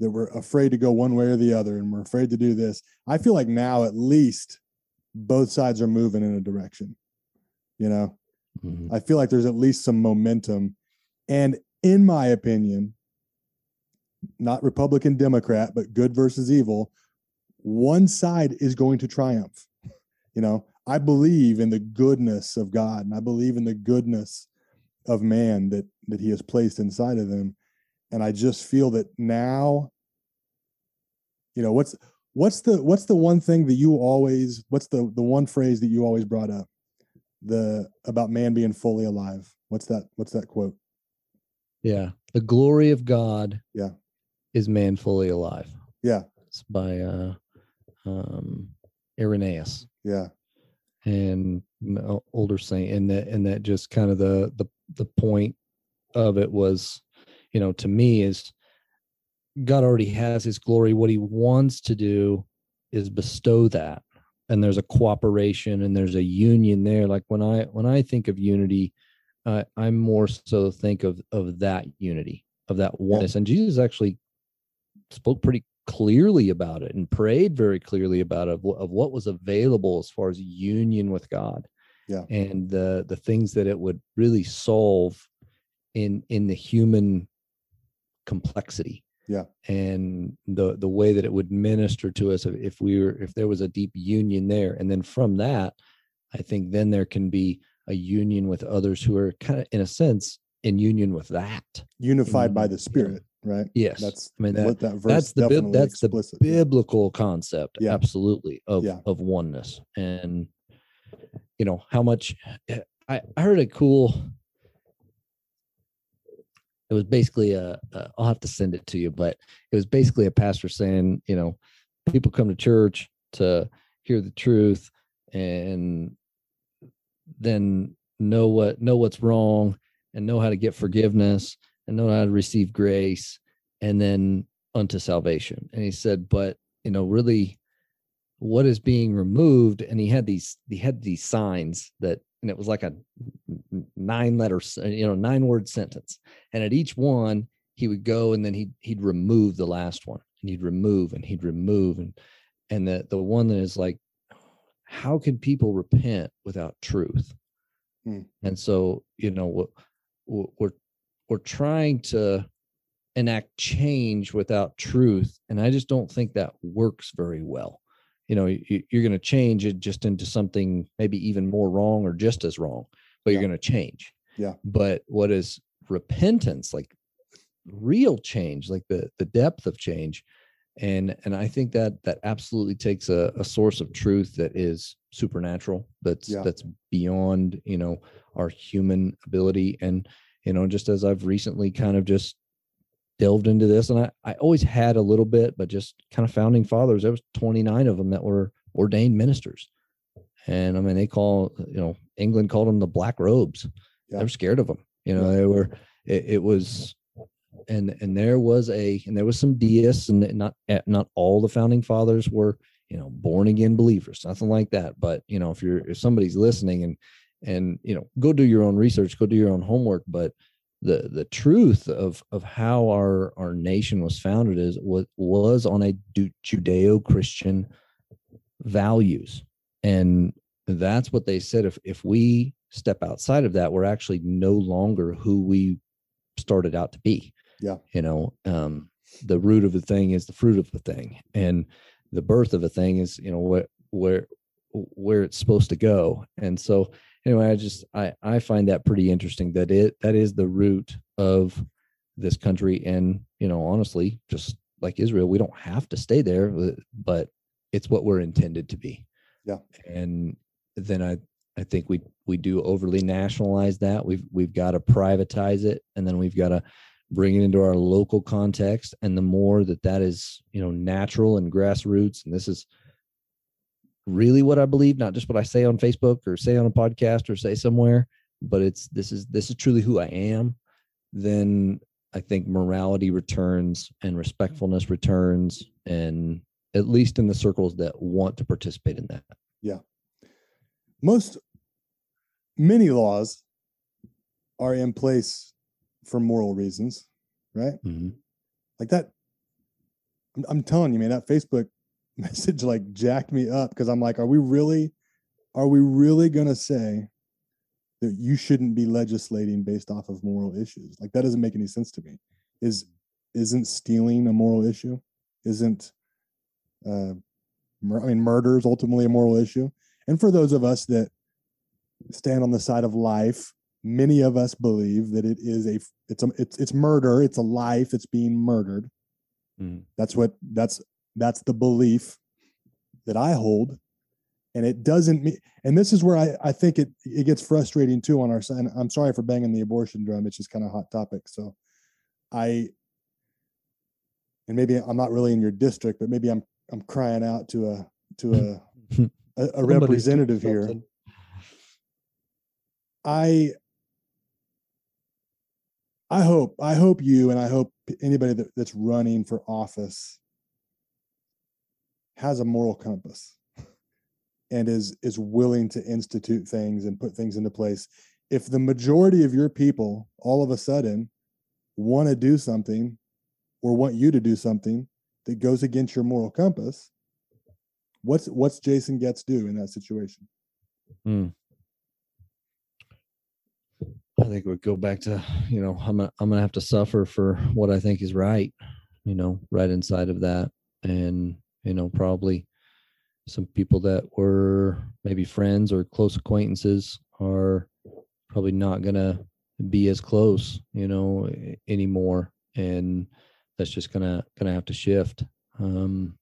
that we're afraid to go one way or the other, and we're afraid to do this. I feel like now at least both sides are moving in a direction, you know, mm-hmm. I feel like there's at least some momentum. And in my opinion, not Republican, Democrat, but good versus evil, one side is going to triumph, you know. I believe in the goodness of God, and I believe in the goodness of man that, that he has placed inside of them. And I just feel that now, you know, what's, what's the, what's the one thing that you always, what's the, the one phrase that you always brought up, the, about man being fully alive? What's that, what's that quote? Yeah. The glory of God yeah. is man fully alive. Yeah. It's by, uh, um, Irenaeus. Yeah. And an older saint, and that, and that just kind of the, the, the point of it was, you know, to me is God already has his glory. What he wants to do is bestow that. And there's a cooperation and there's a union there. Like when I, when I think of unity, uh, I more so think of of that unity, of that oneness. And Jesus actually spoke pretty clearly about it and prayed very clearly about it, of, of what was available as far as union with God. Yeah. And the the things that it would really solve in in the human complexity. Yeah. And the the way that it would minister to us if we were if there was a deep union there. And then from that, I think then there can be a union with others who are kind of, in a sense, in union with that. Unified in, by the Spirit, you know, right? Yes. That's I mean that, what that verse that's the bib, that's explicit. The biblical concept, yeah. absolutely, of, yeah. of oneness. And you know, how much I, I heard a cool it was basically a, a I'll have to send it to you, but it was basically a pastor saying, you know, people come to church to hear the truth and then know what know what's wrong and know how to get forgiveness and know how to receive grace and then unto salvation. And he said, but you know, really what is being removed? And he had these, he had these signs that, and it was like a nine letter, you know, nine word sentence. And at each one he would go and then he'd, he'd remove the last one and he'd remove and he'd remove. And, and the, the one that is like, how can people repent without truth? Mm. And so, you know, we're, we're, we're trying to enact change without truth. And I just don't think that works very well. You know, you're going to change it just into something maybe even more wrong or just as wrong, but yeah. you're going to change. Yeah. But what is repentance, like real change, like the, the depth of change. And, and I think that that absolutely takes a, a source of truth that is supernatural. That's, yeah. that's beyond, you know, our human ability. And, you know, just as I've recently kind of just delved into this, and I, I always had a little bit, but just kind of founding fathers, there was twenty-nine of them that were ordained ministers. And I mean, they call, you know, England called them the black robes. Yeah. They were scared of them. You know, yeah. they were, it, it was, and, and there was a, and there was some deists, and not, not all the founding fathers were, you know, born again believers, nothing like that. But, you know, if you're, if somebody's listening and, and, you know, go do your own research, go do your own homework, but the the truth of of how our our nation was founded is was was on a Judeo-Christian values. And that's what they said, if if we step outside of that, we're actually no longer who we started out to be. Yeah. You know, um the root of a thing is the fruit of a thing, and the birth of a thing is, you know, what where where it's supposed to go. And so anyway, I just, I, I find that pretty interesting that it, that is the root of this country. And, you know, honestly, just like Israel, we don't have to stay there, but it's what we're intended to be. Yeah. And then I, I think we, we do overly nationalize that. We've, we've got to privatize it, and then we've got to bring it into our local context. And the more that that is, you know, natural and grassroots, and this is really what I believe, not just what I say on Facebook or say on a podcast or say somewhere, but it's, this is, this is truly who I am. Then I think morality returns and respectfulness returns, and at least in the circles that want to participate in that. Yeah. Most, many laws are in place for moral reasons, right? Mm-hmm. Like that. I'm, I'm telling you, man, that Facebook message like jacked me up, because I'm like, are we really, are we really going to say that you shouldn't be legislating based off of moral issues? Like, that doesn't make any sense to me. Is, isn't stealing a moral issue? Isn't, uh, mur- I mean, murder is ultimately a moral issue. And for those of us that stand on the side of life, many of us believe that it is a, it's a, it's, it's murder. It's a life that's being murdered. Mm. That's what, that's, That's the belief that I hold. And it doesn't mean, and this is where I, I think it, it gets frustrating too on our side. And I'm sorry for banging the abortion drum. It's just kind of a hot topic. So I, and maybe I'm not really in your district, but maybe I'm, I'm crying out to a, to a, a, a representative here. I, I hope, I hope you, and I hope anybody that, that's running for office has a moral compass and is, is willing to institute things and put things into place. if the majority of your people all of a sudden want to do something or want you to do something that goes against your moral compass, what's what's Jason Goetz do in that situation? Mm. I think we go back to, you know, I'm gonna, I'm gonna have to suffer for what I think is right, you know, right inside of that. And, you know, probably some people that were maybe friends or close acquaintances are probably not gonna be as close, you know, anymore. And that's just gonna gonna have to shift. Um,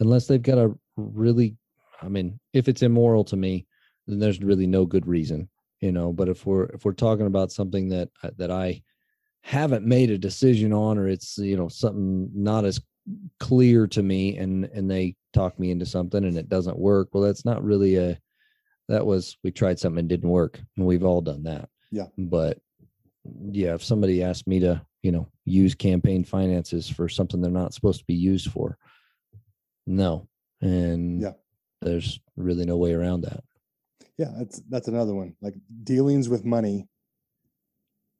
unless they've got a really, I mean, if it's immoral to me, then there's really no good reason. You know, but if we're if we're talking about something that that I haven't made a decision on, or it's, you know, something not as clear to me, and and they talk me into something and it doesn't work, well, that's not really a that was we tried something and didn't work, and we've all done that. Yeah. But yeah, if somebody asked me to, you know, use campaign finances for something they're not supposed to be used for, no, and yeah, there's really no way around that. Yeah, that's that's another one. Like dealings with money.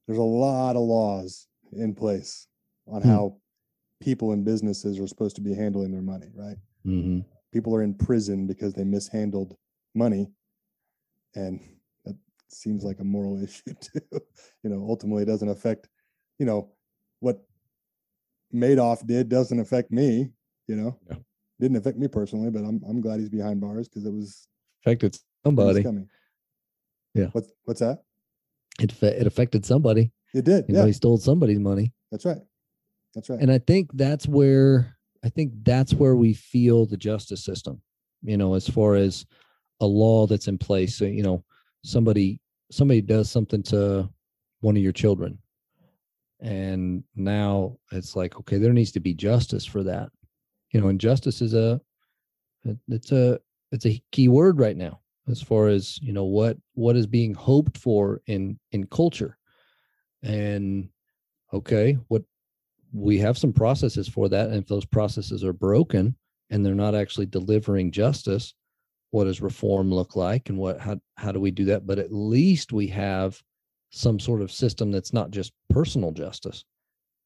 There's a lot of laws in place on mm. how people and businesses are supposed to be handling their money, right? Mm-hmm. People are in prison because they mishandled money, and that seems like a moral issue too. You know, ultimately, it doesn't affect. You know, what Madoff did doesn't affect me. You know, yeah. Didn't affect me personally, but I'm I'm glad he's behind bars because it was affected. Somebody, yeah. What's what's that? It it affected somebody. It did. You yeah. know, he stole somebody's money. That's right. That's right. And I think that's where I think that's where we feel the justice system. You know, as far as a law that's in place. So, you know, somebody somebody does something to one of your children, and now it's like, okay, there needs to be justice for that. You know, and justice is a it's a it's a key word right now. As far as, you know, what what is being hoped for in in culture. And okay, what we have some processes for that, and if those processes are broken and they're not actually delivering justice, what does reform look like, and what how how do we do that? But at least we have some sort of system that's not just personal justice,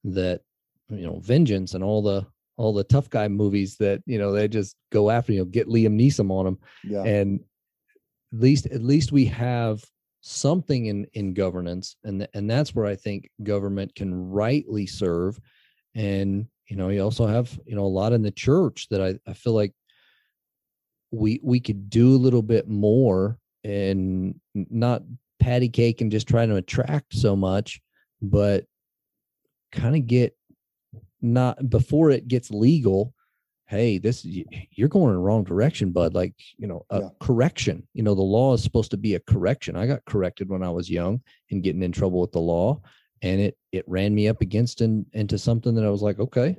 that, you know, vengeance and all the all the tough guy movies that, you know, they just go after, you know, get Liam Neeson on them. Yeah. And At least, at least we have something in, in governance, and th- and that's where I think government can rightly serve. And, you know, you also have, you know, a lot in the church that I, I feel like we we could do a little bit more, and not patty cake and just try to attract so much, but kind of get not before it gets legal. Hey, this you're going in the wrong direction, bud. Like, you know, a yeah. correction. You know, the law is supposed to be a correction. I got corrected when I was young and getting in trouble with the law, and it it ran me up against and in, into something that I was like, okay,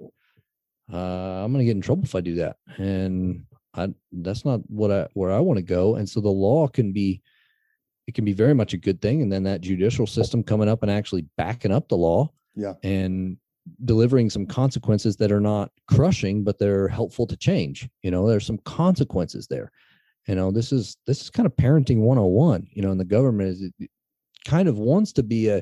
uh, I'm going to get in trouble if I do that, and I that's not what I where I want to go. And so the law can be it can be very much a good thing, and then that judicial system coming up and actually backing up the law, yeah, and delivering some consequences that are not crushing, but they're helpful to change. You know, there's some consequences there. You know, this is, this is kind of parenting one oh one, you know, and the government is it kind of wants to be a,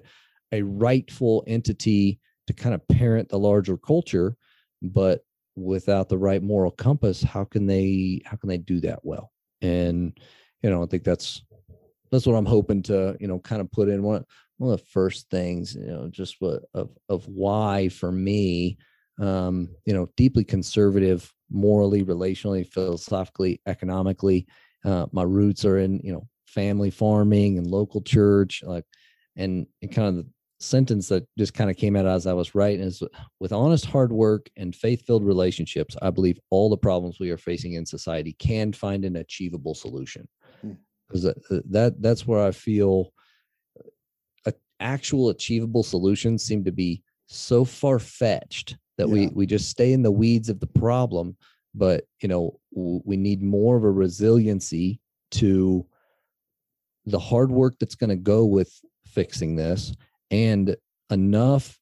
a rightful entity to kind of parent the larger culture, but without the right moral compass, how can they, how can they do that well? And, you know, I think that's, that's what I'm hoping to, you know, kind of put in one One of the first things, you know, just what of of why for me, um, you know, deeply conservative, morally, relationally, philosophically, economically. Uh, my roots are in, you know, family farming and local church, like, and, and kind of the sentence that just kind of came out as I was writing is, with honest hard work and faith-filled relationships, I believe all the problems we are facing in society can find an achievable solution. Because that, that that's where I feel. Actual achievable solutions seem to be so far-fetched that yeah. we we just stay in the weeds of the problem, but, you know, w- we need more of a resiliency to the hard work that's going to go with fixing this, and enough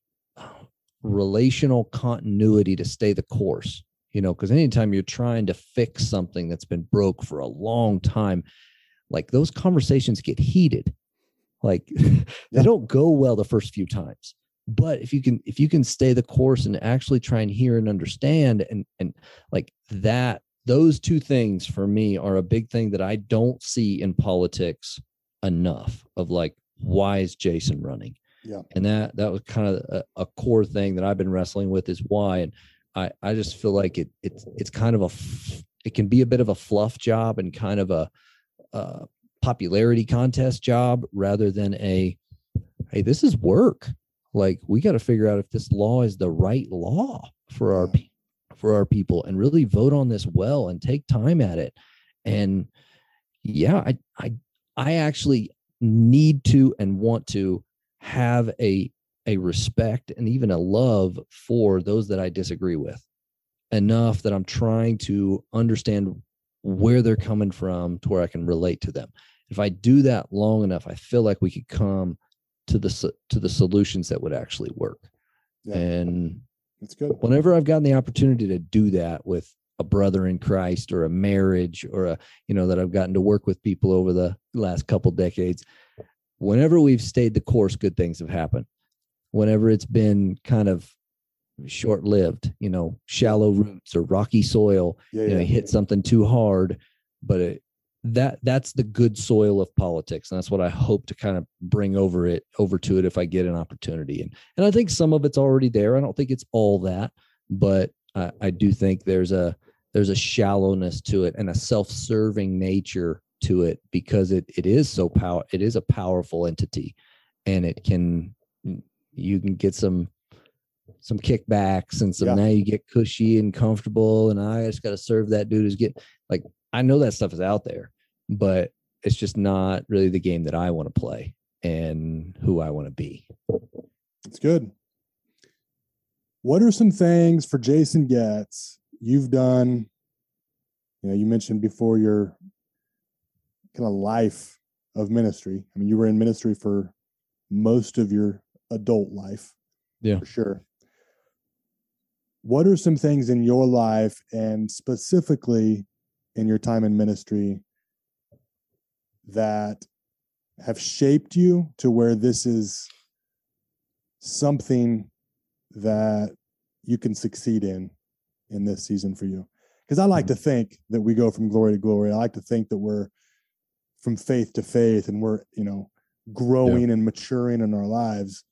relational continuity to stay the course, you know, because anytime you're trying to fix something that's been broke for a long time, like, those conversations get heated. Like they yeah. don't go well the first few times. But if you can, if you can stay the course and actually try and hear and understand, and, and like that, those two things for me are a big thing that I don't see in politics enough of, like, why is Jason running? Yeah. And that, that was kind of a, a core thing that I've been wrestling with, is why. And I, I just feel like it, it's, it's kind of a, it can be a bit of a fluff job and kind of a, a popularity contest job rather than a, hey, this is work. Like, we got to figure out if this law is the right law for our, for our people, and really vote on this well and take time at it. And yeah, I, I, I actually need to and want to have a, a respect and even a love for those that I disagree with enough that I'm trying to understand where they're coming from to where I can relate to them. If I do that long enough, I feel like we could come to the, to the solutions that would actually work. Yeah. And that's good. Whenever I've gotten the opportunity to do that with a brother in Christ or a marriage or a, you know, that I've gotten to work with people over the last couple decades, whenever we've stayed the course, good things have happened. Whenever it's been kind of short-lived, you know, shallow roots or rocky soil, yeah, you know, yeah, hit yeah. something too hard, but it, that that's the good soil of politics. And that's what I hope to kind of bring over it over to it if I get an opportunity. And, and I think some of it's already there. I don't think it's all that, but I, I do think there's a, there's a shallowness to it and a self-serving nature to it, because it, it is so power. It is a powerful entity, and it can, you can get some, some kickbacks and some, yeah. now you get cushy and comfortable. And I just got to serve that dude who's getting, like, I know that stuff is out there, but it's just not really the game that I want to play and who I want to be. That's good. What are some things for Jason Goetz you've done? You know, you mentioned before your kind of life of ministry. I mean, you were in ministry for most of your adult life. Yeah, for sure. What are some things in your life, and specifically in your time in ministry, that have shaped you to where this is something that you can succeed in, in this season for you? Because I like mm-hmm. to think that we go from glory to glory. I like to think that we're from faith to faith, and we're, you know, growing yeah. and maturing in our lives.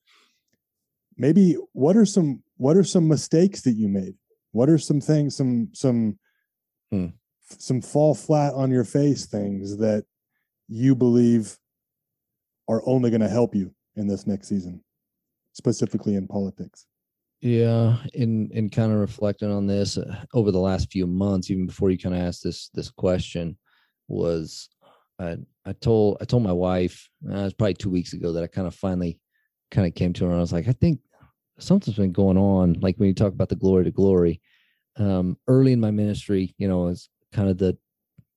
Maybe what are some, what are some mistakes that you made? What are some things, some, some, mm. some fall flat on your face things that you believe are only going to help you in this next season, specifically in politics? Yeah. And, and kind of reflecting on this uh, over the last few months, even before you kind of asked this, this question, was I, I told, I told my wife, uh, it was probably two weeks ago, that I kind of finally kind of came to her, and I was like, I think something's been going on. Like, when you talk about the glory to glory, um, early in my ministry, you know, as kind of the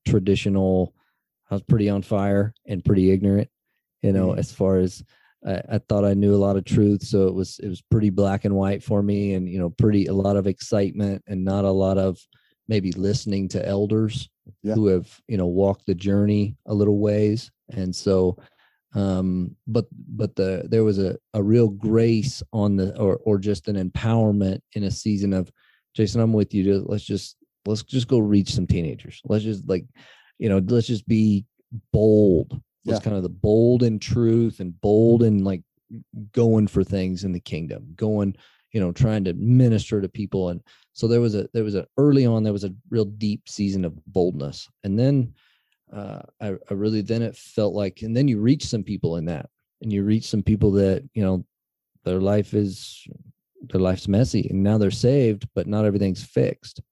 traditional, I was pretty on fire and pretty ignorant, you know, mm-hmm. as far as I, I thought I knew a lot of truth. So it was, it was pretty black and white for me, and, you know, pretty, a lot of excitement and not a lot of maybe listening to elders yeah. who have, you know, walked the journey a little ways. And so, um, but, but the, there was a, a real grace on the, or, or just an empowerment in a season of, Jason, I'm with you. Let's just, Let's just go reach some teenagers. Let's just, like, you know, let's just be bold. That's yeah. kind of the bold in truth and bold in, like, going for things in the kingdom, going, you know, trying to minister to people. And so there was a, there was a early on, there was a real deep season of boldness. And then uh, I, I really, then it felt like, and then you reach some people in that, and you reach some people that, you know, their life is, their life's messy, and now they're saved, but not everything's fixed.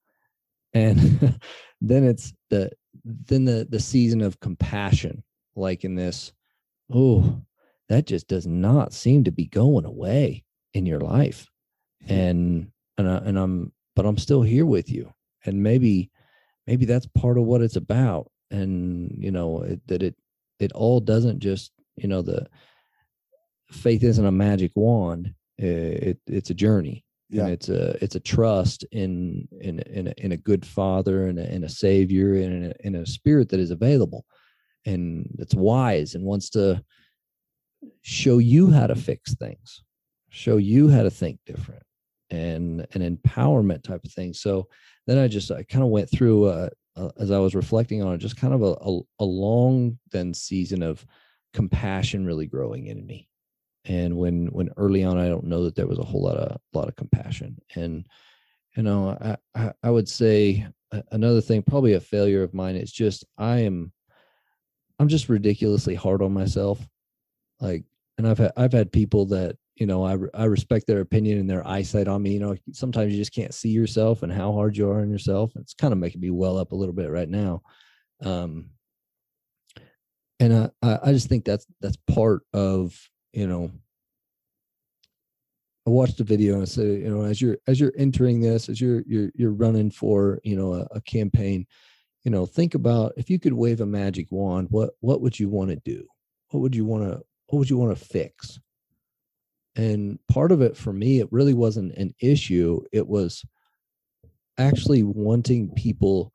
And then it's the, then the, the season of compassion, like in this, oh, that just does not seem to be going away in your life. And, and, I, and I'm, but I'm still here with you. And maybe, maybe that's part of what it's about. And, you know, it, that it, it all doesn't just, you know, the faith isn't a magic wand. It, it it's a journey. Yeah. And it's a, it's a trust in, in, in a, in a good father and a, in a savior and in a, in a spirit that is available and that's wise and wants to show you how to fix things, show you how to think different, and an empowerment type of thing. So then I just, I kind of went through, uh, uh, as I was reflecting on it, just kind of a, a, a long then season of compassion really growing in me. And when, when early on, I don't know that there was a whole lot of, a lot of compassion. And, you know, I, I, I would say another thing, probably a failure of mine, is just, I am, I'm just ridiculously hard on myself. Like, and I've had, I've had people that, you know, I, I respect their opinion and their eyesight on me. You know, sometimes you just can't see yourself and how hard you are on yourself. It's kind of making me well up a little bit right now. Um, and I, I just think that's, that's part of, you know, I watched a video and I said, you know, as you're, as you're entering this, as you're, you're, you're running for, you know, a, a campaign, you know, think about, if you could wave a magic wand, what, what would you want to do? What would you want to, what would you want to fix? And part of it for me, it really wasn't an issue. It was actually wanting people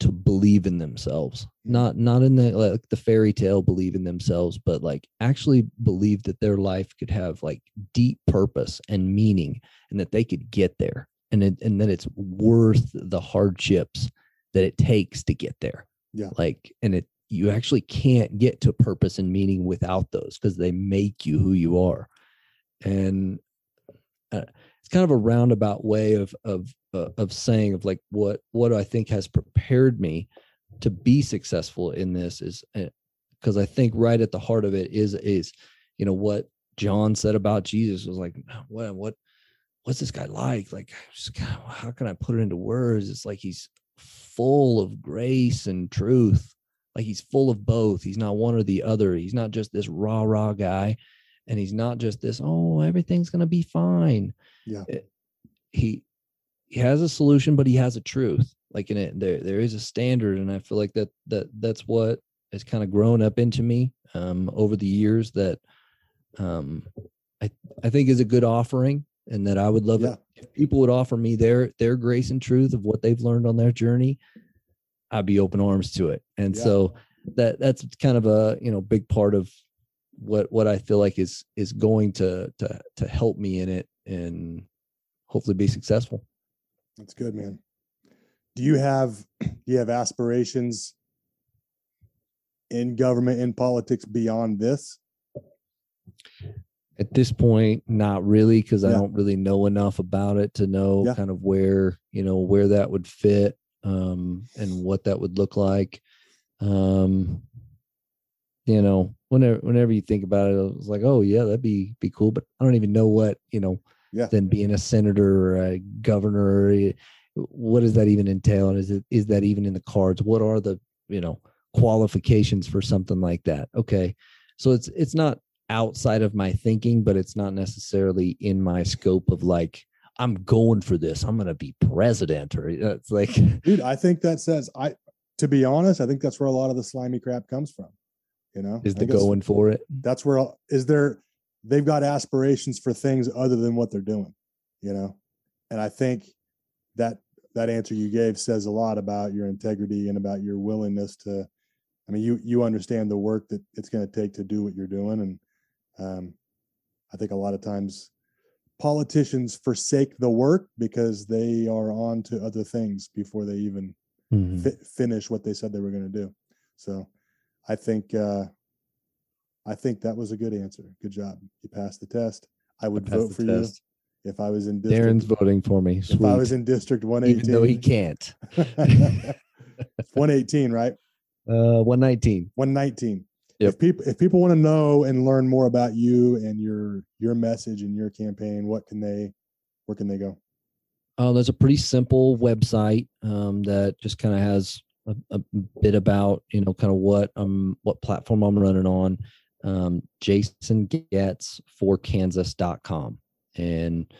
to believe in themselves, not, not in the, like the fairy tale, believe in themselves, but like actually believe that their life could have like deep purpose and meaning, and that they could get there. And it, and that it's worth the hardships that it takes to get there. Yeah. Like, and it, you actually can't get to purpose and meaning without those, because they make you who you are. And uh, it's kind of a roundabout way of, of, uh, of saying of like, what, what I think has prepared me to be successful in this is, uh, cause I think right at the heart of it is, is, you know, what John said about Jesus was like, what, what, what's this guy like? Like, just, how can I put it into words? It's like, he's full of grace and truth. Like, he's full of both. He's not one or the other. He's not just this rah, rah guy. And he's not just this, oh, everything's going to be fine. Yeah. It, he, he has a solution, but he has a truth. Like, in it, there, there is a standard. And I feel like that, that that's what has kind of grown up into me, um, over the years, that, um, I, I think is a good offering, and that I would love yeah. it if people would offer me their, their grace and truth of what they've learned on their journey. I'd be open arms to it. And yeah. so that that's kind of a, you know, big part of what, what I feel like is, is going to, to, to help me in it and hopefully be successful. That's good, man. Do you have, do you have aspirations in government, in politics beyond this? At this point, not really, cause yeah. I don't really know enough about it to know yeah. kind of where, you know, where that would fit. Um, and what that would look like. Um, you know, whenever, whenever you think about it, it was like, oh yeah, that'd be, be cool. But I don't even know what, you know, yeah. then being a senator or a governor, or, what does that even entail? And is it, is that even in the cards? What are the, you know, qualifications for something like that? Okay. So it's, it's not outside of my thinking, but it's not necessarily in my scope of like, I'm going for this, I'm going to be president, or it's like, dude, I think that says, I, to be honest, I think that's where a lot of the slimy crap comes from, you know, is the going for it. That's where, is there, they've got aspirations for things other than what they're doing, you know? And I think that, that answer you gave says a lot about your integrity and about your willingness to, I mean, you, you understand the work that it's going to take to do what you're doing. And, um, I think a lot of times politicians forsake the work because they are on to other things before they even mm-hmm. fi- finish what they said they were going to do. So I think, uh, I think that was a good answer. Good job. You passed the test. I would I vote for test. you if I was in district. Darren's voting for me. Sweet. If I was in district one eighteen, even though he can't. one eighteen, right? Uh, one nineteen. one nineteen. Yep. If people if people want to know and learn more about you and your your message and your campaign, what can they where can they go? Oh, there's a pretty simple website um, that just kind of has a, a bit about, you know, kind of what um what platform I'm running on. Um, Jason Goetz for Kansas dot com, and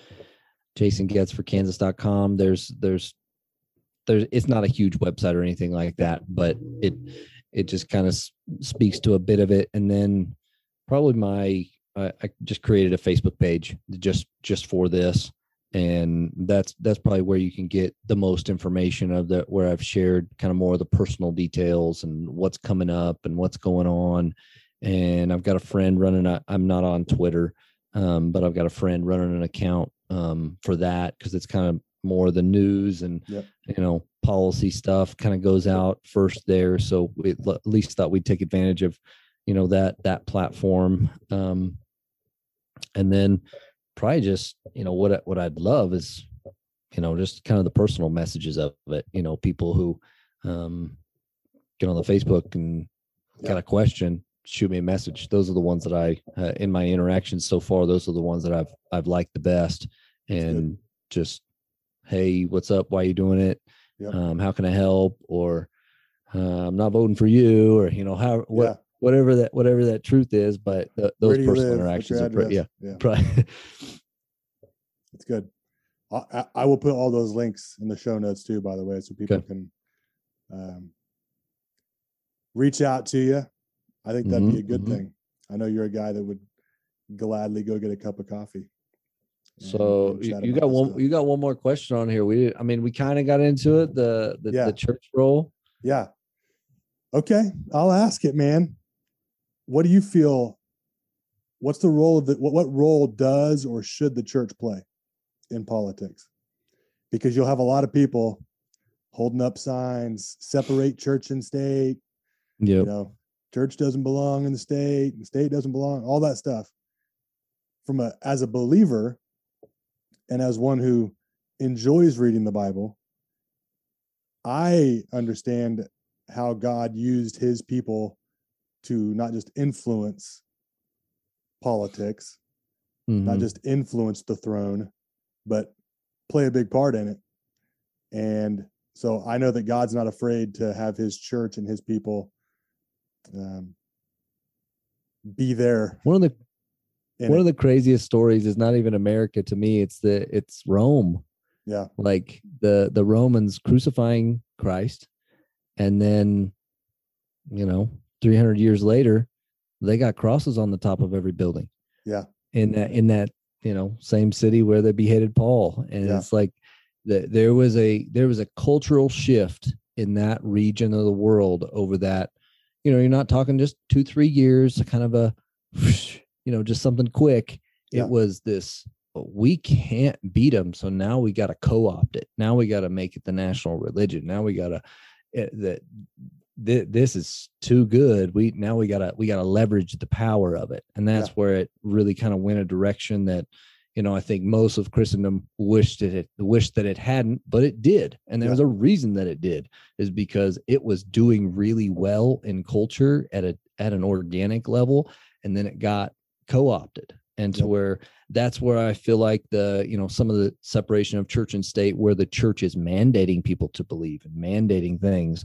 Jason Goetz for Kansas dot com. There's there's there's it's not a huge website or anything like that, but it. It just kind of speaks to a bit of it. And then probably my, I, I just created a Facebook page just, just for this. And that's, that's probably where you can get the most information of that, where I've shared kind of more of the personal details and what's coming up and what's going on. and I've got a friend running a, I'm not on Twitter, um, but I've got a friend running an account um, for that, because it's kind of more the news and, yep. you know, policy stuff kind of goes out first there. So we at least thought we'd take advantage of, you know, that, that platform. Um, and then probably just, you know, what, what I'd love is, you know, just kind of the personal messages of it, you know, people who um, get on the Facebook and yep. got a question, shoot me a message. Those are the ones that I, uh, in my interactions so far, those are the ones that I've, I've liked the best. And just, hey, what's up? Why are you doing it? Yep. Um, how can I help? Or uh, I'm not voting for you, or, you know, how, what, yeah. whatever that, whatever that truth is, but th- those personal live, interactions are pretty, yeah, yeah. Probably. It's good. I, I will put all those links in the show notes too, by the way, so people okay. can um, reach out to you. I think that'd mm-hmm, be a good mm-hmm. thing. I know you're a guy that would gladly go get a cup of coffee. So you, you got one, stuff. you got one more question on here. We, I mean, we kind of got into it, the, the, yeah. the church role. Yeah. Okay. I'll ask it, man. What do you feel? What's the role of the, what, what role does or should the church play in politics? Because you'll have a lot of people holding up signs, separate church and state, yep. you know, church doesn't belong in the state, the state doesn't belong, all that stuff. From a, as a believer, and as one who enjoys reading the Bible, I understand how God used his people to not just influence politics, mm-hmm. not just influence the throne, but play a big part in it. And so I know that God's not afraid to have his church and his people um, be there. One of the One it. of the craziest stories is not even America to me. It's the it's Rome. Yeah. Like the, the Romans crucifying Christ. And then, you know, three hundred years later, they got crosses on the top of every building. Yeah. In that, in that, you know, same city where they beheaded Paul. And yeah. it's like the, there was a there was a cultural shift in that region of the world over that. You know, you're not talking just two, three years, kind of a whoosh, you know, just something quick. Yeah. It was this, we can't beat them. So now we got to co-opt it. Now we got to make it the national religion. Now we got to, that th- this is too good. We, now we got to, we got to leverage the power of it. And that's yeah. where it really kind of went a direction that, you know, I think most of Christendom wished it, it wished that it hadn't, but it did. And there yeah. was a reason that it did, is because it was doing really well in culture at a, at an organic level. And then it got co-opted, and to yep. where that's where I feel like the, you know, some of the separation of church and state, where the church is mandating people to believe and mandating things.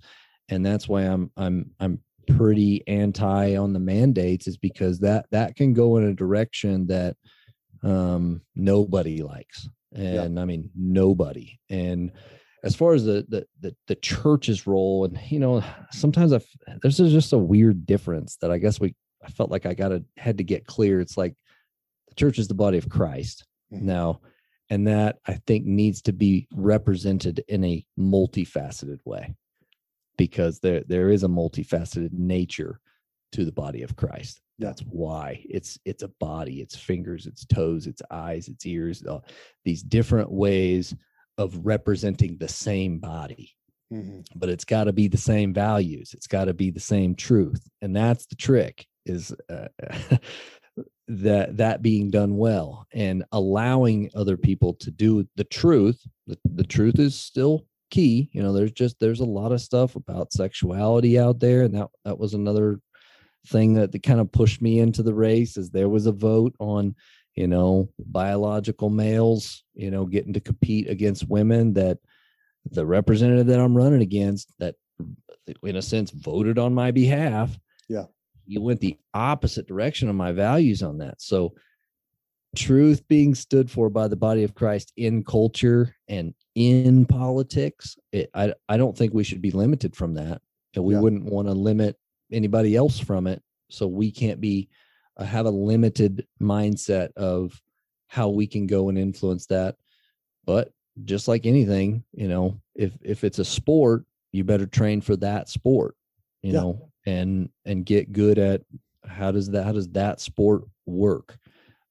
And that's why I'm, I'm, I'm pretty anti on the mandates, is because that, that can go in a direction that um, nobody likes. And yep. I mean, nobody. And as far as the, the, the, the church's role, and, you know, sometimes I, there's just a weird difference that I guess we, I felt like I got to had to get clear. It's like the church is the body of Christ mm-hmm. now. And that I think needs to be represented in a multifaceted way, because there, there is a multifaceted nature to the body of Christ. Yeah. That's why it's, it's a body, it's fingers, it's toes, it's eyes, it's ears, uh, these different ways of representing the same body. Mm-hmm. But it's got to be the same values. It's got to be the same truth. And that's the trick, is uh, that that being done well and allowing other people to do the truth. The, the truth is still key. You know, there's just there's a lot of stuff about sexuality out there. And that, that was another thing that, that kind of pushed me into the race, is there was a vote on, you know, biological males, you know, getting to compete against women, that the representative that I'm running against, that in a sense voted on my behalf. Yeah. You went the opposite direction of my values on that. So truth being stood for by the body of Christ in culture and in politics, it, I, I don't think we should be limited from that. And we yeah. wouldn't want to limit anybody else from it. So we can't be, uh, have a limited mindset of how we can go and influence that. But just like anything, you know, if, if it's a sport, you better train for that sport, you yeah. know, and, and get good at how does that, how does that sport work?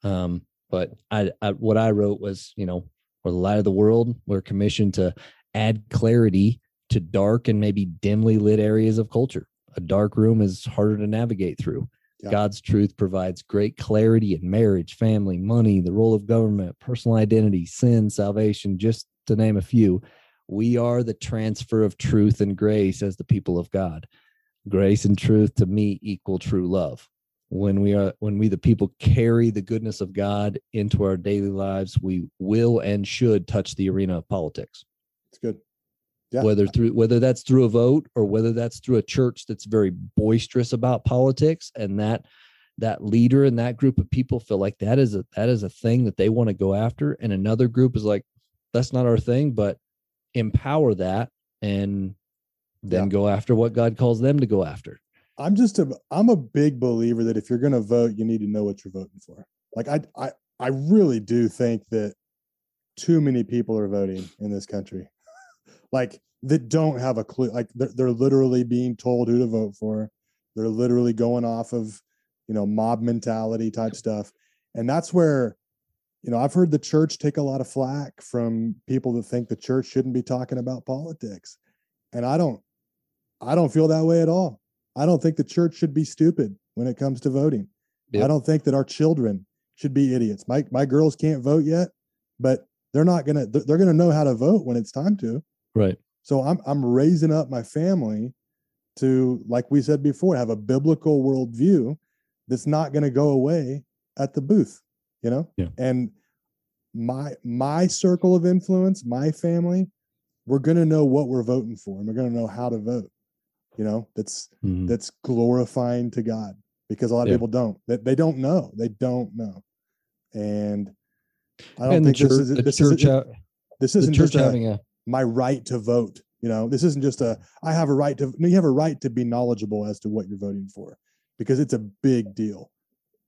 Um, but I, I, what I wrote was, you know, we're the light of the world. We're commissioned to add clarity to dark and maybe dimly lit areas of culture. A dark room is harder to navigate through. Yeah. God's truth provides great clarity in marriage, family, money, the role of government, personal identity, sin, salvation, just to name a few. We are the transfer of truth and grace as the people of God. Grace and truth to me equal true love. When we are, when we, the people, carry the goodness of God into our daily lives, we will and should touch the arena of politics. It's good. Yeah. Whether through, whether that's through a vote or whether that's through a church that's very boisterous about politics, and that, that leader and that group of people feel like that is a, that is a thing that they want to go after. And another group is like, that's not our thing, but empower that and then yeah. go after what God calls them to go after. I'm just a, I'm a big believer that if you're going to vote, you need to know what you're voting for. Like I, I, I really do think that too many people are voting in this country, like that don't have a clue. Like they're, they're literally being told who to vote for. They're literally going off of, you know, mob mentality type stuff. And that's where, you know, I've heard the church take a lot of flack from people that think the church shouldn't be talking about politics. And I don't, I don't feel that way at all. I don't think the church should be stupid when it comes to voting. Yep. I don't think that our children should be idiots. My my girls can't vote yet, but they're not gonna they're gonna know how to vote when it's time to. Right. So I'm I'm raising up my family to, like we said before, have a biblical worldview that's not gonna go away at the booth. You know? Yeah. And my my circle of influence, my family, we're gonna know what we're voting for, and we're gonna know how to vote. You know, that's, mm-hmm. that's glorifying to God, because a lot of yeah. people don't, that they, they don't know, they don't know. And I don't and think church, this is, this isn't, out, this isn't just a, a, my right to vote. You know, this isn't just a, I have a right to, no, you have a right to be knowledgeable as to what you're voting for, because it's a big deal.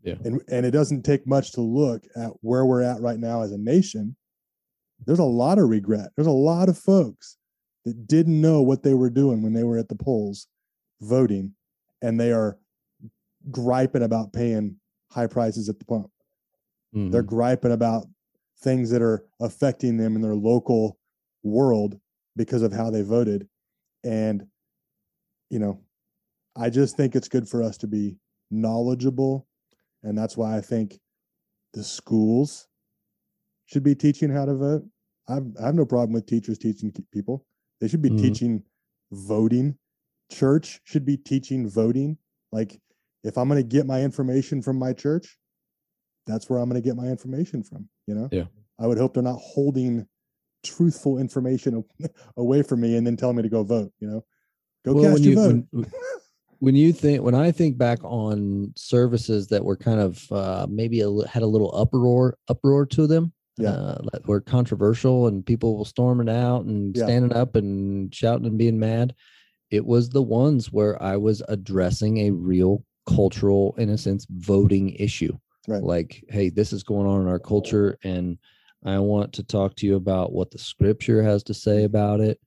Yeah. And, and it doesn't take much to look at where we're at right now as a nation. There's a lot of regret. There's a lot of folks that didn't know what they were doing when they were at the polls voting, and they are griping about paying high prices at the pump. Mm-hmm. They're griping about things that are affecting them in their local world because of how they voted. And, you know, I just think it's good for us to be knowledgeable. And that's why I think the schools should be teaching how to vote. I've, I have no problem with teachers teaching people. They should be mm-hmm. teaching voting. Church should be teaching voting. Like, if I'm going to get my information from my church, that's where I'm going to get my information from, you know? Yeah. I would hope they're not holding truthful information away from me and then telling me to go vote, you know? Go well, cast your you, vote. When, when you think, when I think back on services that were kind of uh, maybe a, had a little uproar, uproar to them, yeah, uh, that were controversial and people were storming out and yeah. standing up and shouting and being mad. It was the ones where I was addressing a real cultural, in a sense, voting issue. Right. Like, hey, this is going on in our culture, and I want to talk to you about what the scripture has to say about it,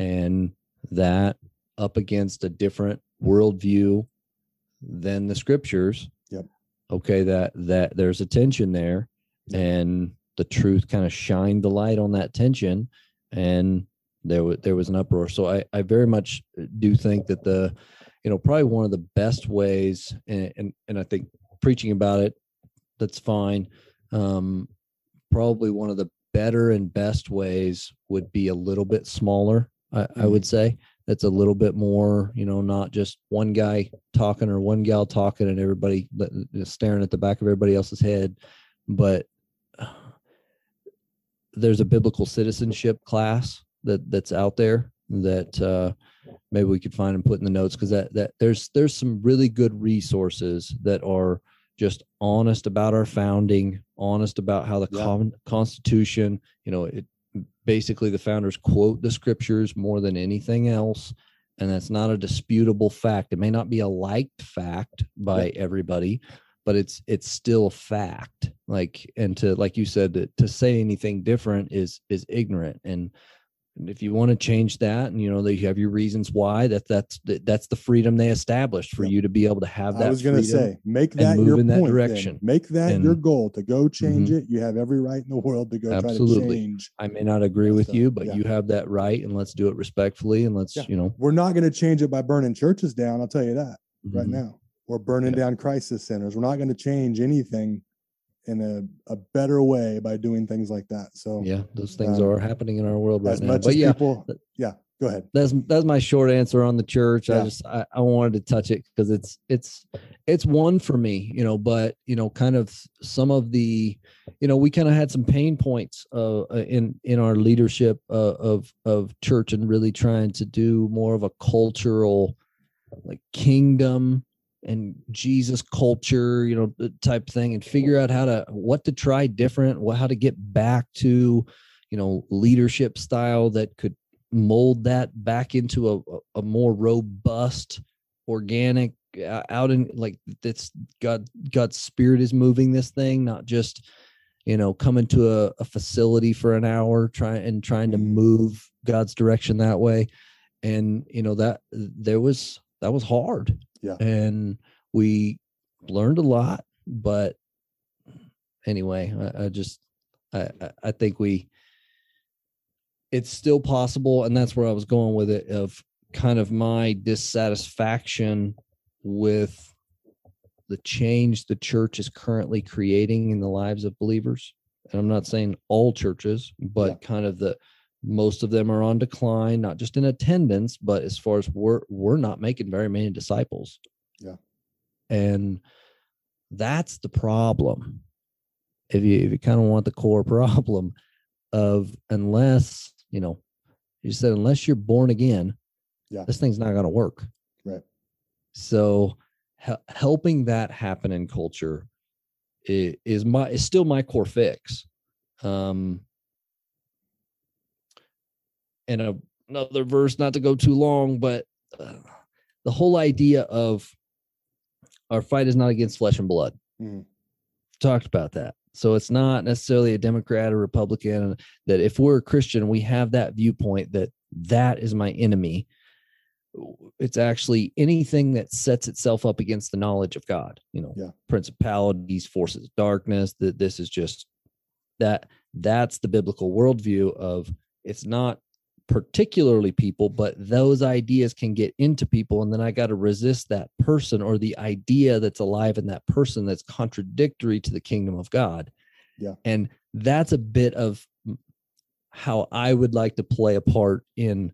and that up against a different worldview than the scriptures. Yep. Okay. That, that there's a tension there, yep. and the truth kind of shined the light on that tension, and there was, there was an uproar. So I, I very much do think that the, you know, probably one of the best ways, and, and, and I think preaching about it, that's fine. Um, probably one of the better and best ways would be a little bit smaller. I, mm-hmm. I would say that's a little bit more, you know, not just one guy talking or one gal talking and everybody staring at the back of everybody else's head. But there's a biblical citizenship class that that's out there that uh, maybe we could find and put in the notes. Cause that, that there's, there's some really good resources that are just honest about our founding, honest about how the yeah. con- constitution, you know, it basically the founders quote the scriptures more than anything else. And that's not a disputable fact. It may not be a liked fact by yeah. everybody, but it's, it's still a fact. Like, and to, like you said, that to say anything different is, is ignorant. And And if you want to change that, and you know, they have your reasons why, that that's that's the freedom they established for yep. you to be able to have that. I was going to say, make that your point. That direction. Make that and, your goal to go change mm-hmm. it. You have every right in the world to go absolutely. Try to change. I may not agree with so, you, but yeah. you have that right, and let's do it respectfully. And let's, yeah. you know, we're not going to change it by burning churches down. I'll tell you that mm-hmm. right now. We're burning yeah. down crisis centers. We're not going to change anything in a, a better way by doing things like that. So yeah, those things um, are happening in our world right as now. Much but as yeah, people, yeah, go ahead. That's, that's my short answer on the church. Yeah. I just, I, I wanted to touch it because it's, it's, it's one for me, you know, but you know, kind of some of the, you know, we kind of had some pain points uh, in, in our leadership uh, of, of church, and really trying to do more of a cultural, like kingdom and Jesus culture, you know, type thing, and figure out how to, what to try different, what, how to get back to, you know, leadership style that could mold that back into a, a more robust, organic uh, out in like that's God, God's spirit is moving this thing, not just, you know, coming to a, a facility for an hour, trying and trying to move God's direction that way. And, you know, that there was, that was hard. Yeah. And we learned a lot, but anyway, I, I just, I, I think we, it's still possible. And that's where I was going with it, of kind of my dissatisfaction with the change the church is currently creating in the lives of believers. And I'm not saying all churches, but yeah. kind of the, most of them are on decline, not just in attendance, but as far as we're, we're not making very many disciples. Yeah. And that's the problem. If you, if you kind of want the core problem of, unless, you know, you said, unless you're born again, yeah, this thing's not going to work. Right. So he- helping that happen in culture is, is my, is still my core fix. Um, And a, another verse, not to go too long, but uh, the whole idea of our fight is not against flesh and blood. Mm. Talked about that. So it's not necessarily a Democrat or Republican, that if we're a Christian, we have that viewpoint that that is my enemy. It's actually anything that sets itself up against the knowledge of God, you know, yeah. principalities, forces of darkness, that this is just that that's the biblical worldview of it's not particularly people, but those ideas can get into people. And then I got to resist that person or the idea that's alive in that person that's contradictory to the kingdom of God. Yeah. And that's a bit of how I would like to play a part in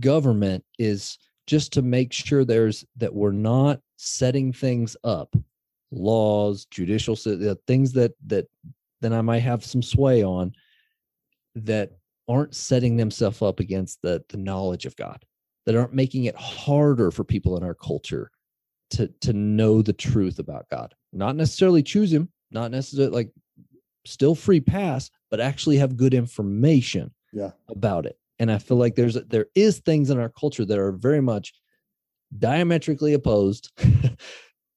government, is just to make sure there's that we're not setting things up, laws, judicial things that, that then I might have some sway on, that aren't setting themselves up against the, the knowledge of God, that aren't making it harder for people in our culture to, to know the truth about God. Not necessarily choose him, not necessarily like still free pass, but actually have good information yeah. about it. And I feel like there's, there is things in our culture that are very much diametrically opposed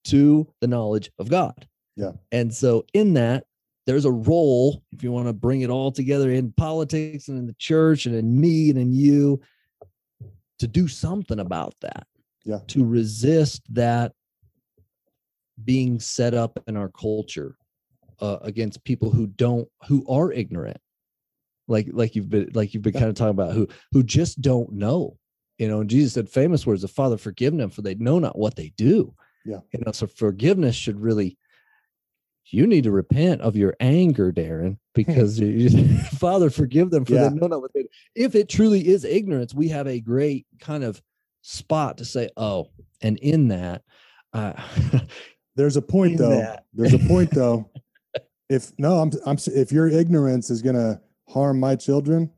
to the knowledge of God. Yeah. And so in that, there's a role, if you want to bring it all together, in politics and in the church and in me and in you, to do something about that, yeah. to resist that being set up in our culture uh, against people who don't, who are ignorant, like like you've been like you've been yeah. kind of talking about, who who just don't know, you know. And Jesus said famous words: "The Father, forgive them, for they know not what they do." Yeah, you know. So forgiveness should really. You need to repent of your anger, Darren, because you, Father, forgive them for yeah. they know not what they do. If it truly is ignorance, we have a great kind of spot to say, oh, and in that, uh, there's a point though. That. There's a point though. If no, I'm, I'm, if your ignorance is going to harm my children,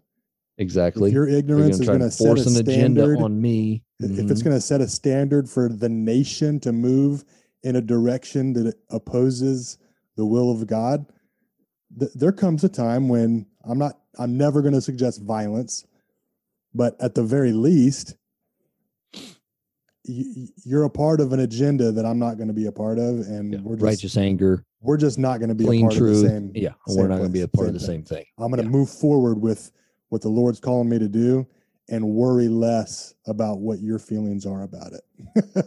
exactly. If your ignorance is going to force set a an standard, agenda on me. If mm-hmm. it's going to set a standard for the nation to move in a direction that opposes the will of God, th- there comes a time when I'm not, I'm never going to suggest violence, but at the very least, y- you're a part of an agenda that I'm not going to be a part of. And yeah, we're just, righteous anger. We're just not going to be a part truth. Of the same. Yeah. Same we're not going to be a part of the thing. Same thing. I'm going to yeah. move forward with what the Lord's calling me to do and worry less about what your feelings are about it.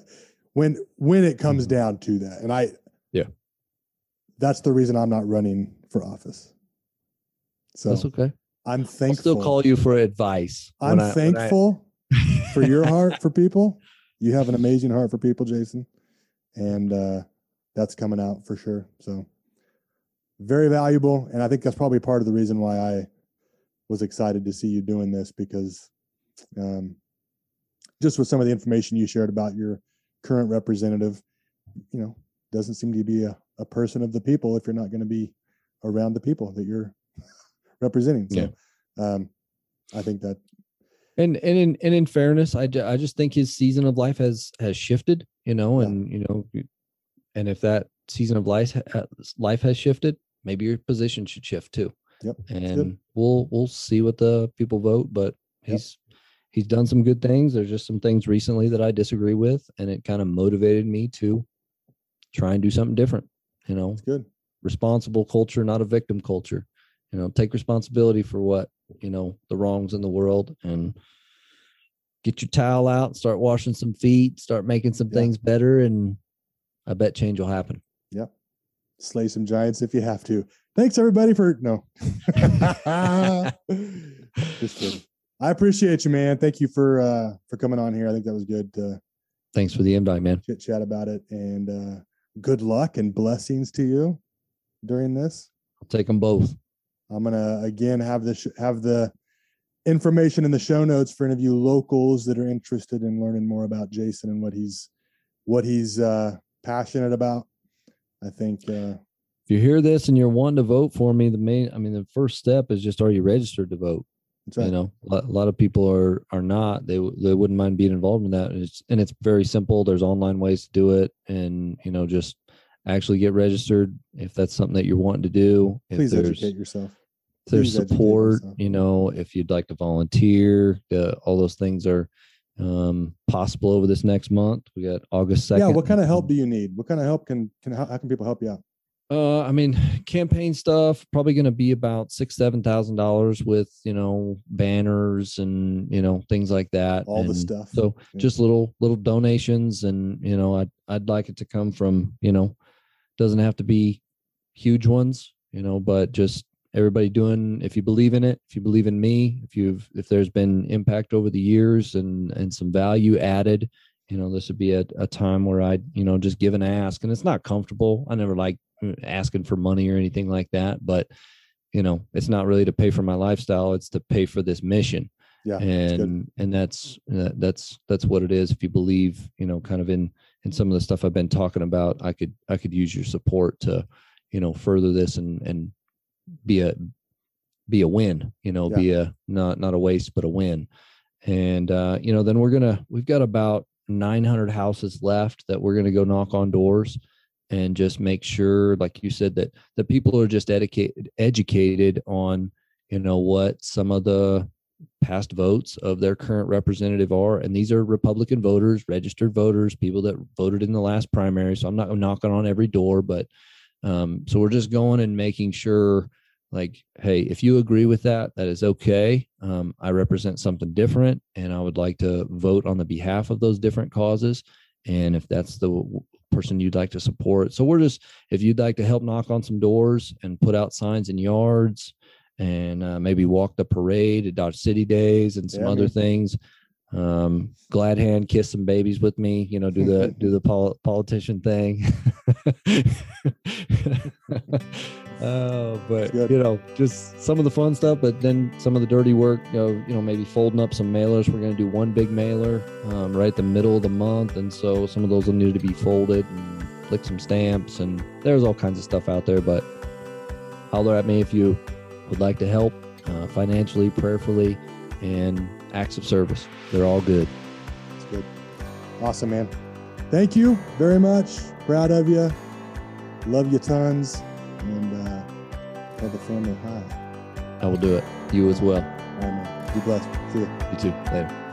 when, when it comes mm-hmm. down to that. And I, yeah, that's the reason I'm not running for office. So that's okay. I'm thankful. I'll still call you for advice. I'm I, thankful I... for your heart for people. You have an amazing heart for people, Jason. And, uh, that's coming out for sure. So very valuable. And I think that's probably part of the reason why I was excited to see you doing this, because um, just with some of the information you shared about your current representative, you know, doesn't seem to be a, a person of the people if you're not going to be around the people that you're representing. So yeah. um, I think that. And, and in, and in fairness, I, ju- I just think his season of life has, has shifted, you know, and, yeah. you know, and if that season of life life has shifted, maybe your position should shift too. Yep. And we'll we'll see what the people vote. But he's yep. he's done some good things. There's just some things recently that I disagree with, and it kind of motivated me to try and do something different. You know, that's good. Responsible culture, not a victim culture. You know, take responsibility for what you know the wrongs in the world, and get your towel out, start washing some feet, start making some yep. things better, and I bet change will happen. Yep. Slay some giants if you have to. Thanks everybody for no. Just kidding. I appreciate you, man. Thank you for uh, for coming on here. I think that was good. Uh, Thanks for the invite, man. Chit chat about it, and uh, good luck and blessings to you during this. I'll take them both. I'm gonna again have the sh- have the information in the show notes for any of you locals that are interested in learning more about Jason and what he's what he's. Uh, passionate about. I think uh if you hear this and you're wanting to vote for me, the main I mean the first step is just, are you registered to vote? That's right. You know, a lot of people are are not. They they wouldn't mind being involved in that. And it's, and it's very simple. There's online ways to do it, and you know, just actually get registered if that's something that you're wanting to do. If Please educate yourself. If there's Please support, yourself. You know, if you'd like to volunteer, uh, all those things are um possible over this next month. We got August second. Yeah, what kind of help do you need? What kind of help can can how, how can people help you out? Uh, I mean, campaign stuff probably going to be about six seven thousand dollars with you know banners and you know things like that. All and the stuff. So yeah. just little little donations, and you know I I'd, I'd like it to come from you know doesn't have to be huge ones, you know, but just everybody doing, if you believe in it, if you believe in me, if you've, if there's been impact over the years and, and some value added, you know, this would be a, a time where I, you know, just give and ask. And it's not comfortable. I never like asking for money or anything like that, but you know, it's not really to pay for my lifestyle. It's to pay for this mission. Yeah, and, and that's, that's, that's what it is. If you believe, you know, kind of in, in some of the stuff I've been talking about, I could, I could use your support to, you know, further this and, and, be a be a win, you know, yeah. be a not not a waste but a win. And uh you know, then we're gonna we've got about nine hundred houses left that we're gonna go knock on doors and just make sure, like you said, that the people are just educated educated on you know what some of the past votes of their current representative are. And these are Republican voters, registered voters, people that voted in the last primary. So I'm not knocking on every door, but um so we're just going and making sure, like, hey, if you agree with that, that is okay. Um, I represent something different, and I would like to vote on the behalf of those different causes. And if that's the w- person you'd like to support. So we're just, if you'd like to help knock on some doors and put out signs in yards and uh, maybe walk the parade at Dodge City Days and some yeah, other man. things, um, glad hand, kiss some babies with me, you know, do the, do the pol- politician thing. Oh, but you know, just some of the fun stuff, but then some of the dirty work, you know, you know, maybe folding up some mailers. We're going to do one big mailer, um, right at the middle of the month. And so some of those will need to be folded and lick some stamps, and there's all kinds of stuff out there, but holler at me if you would like to help, uh, financially, prayerfully, and acts of service. They're all good. That's good. Awesome, man. Thank you very much. Proud of you. Love you tons. And uh, tell the family hi. I will do it. You as well. All right, man. Be blessed. See you. You too. Later.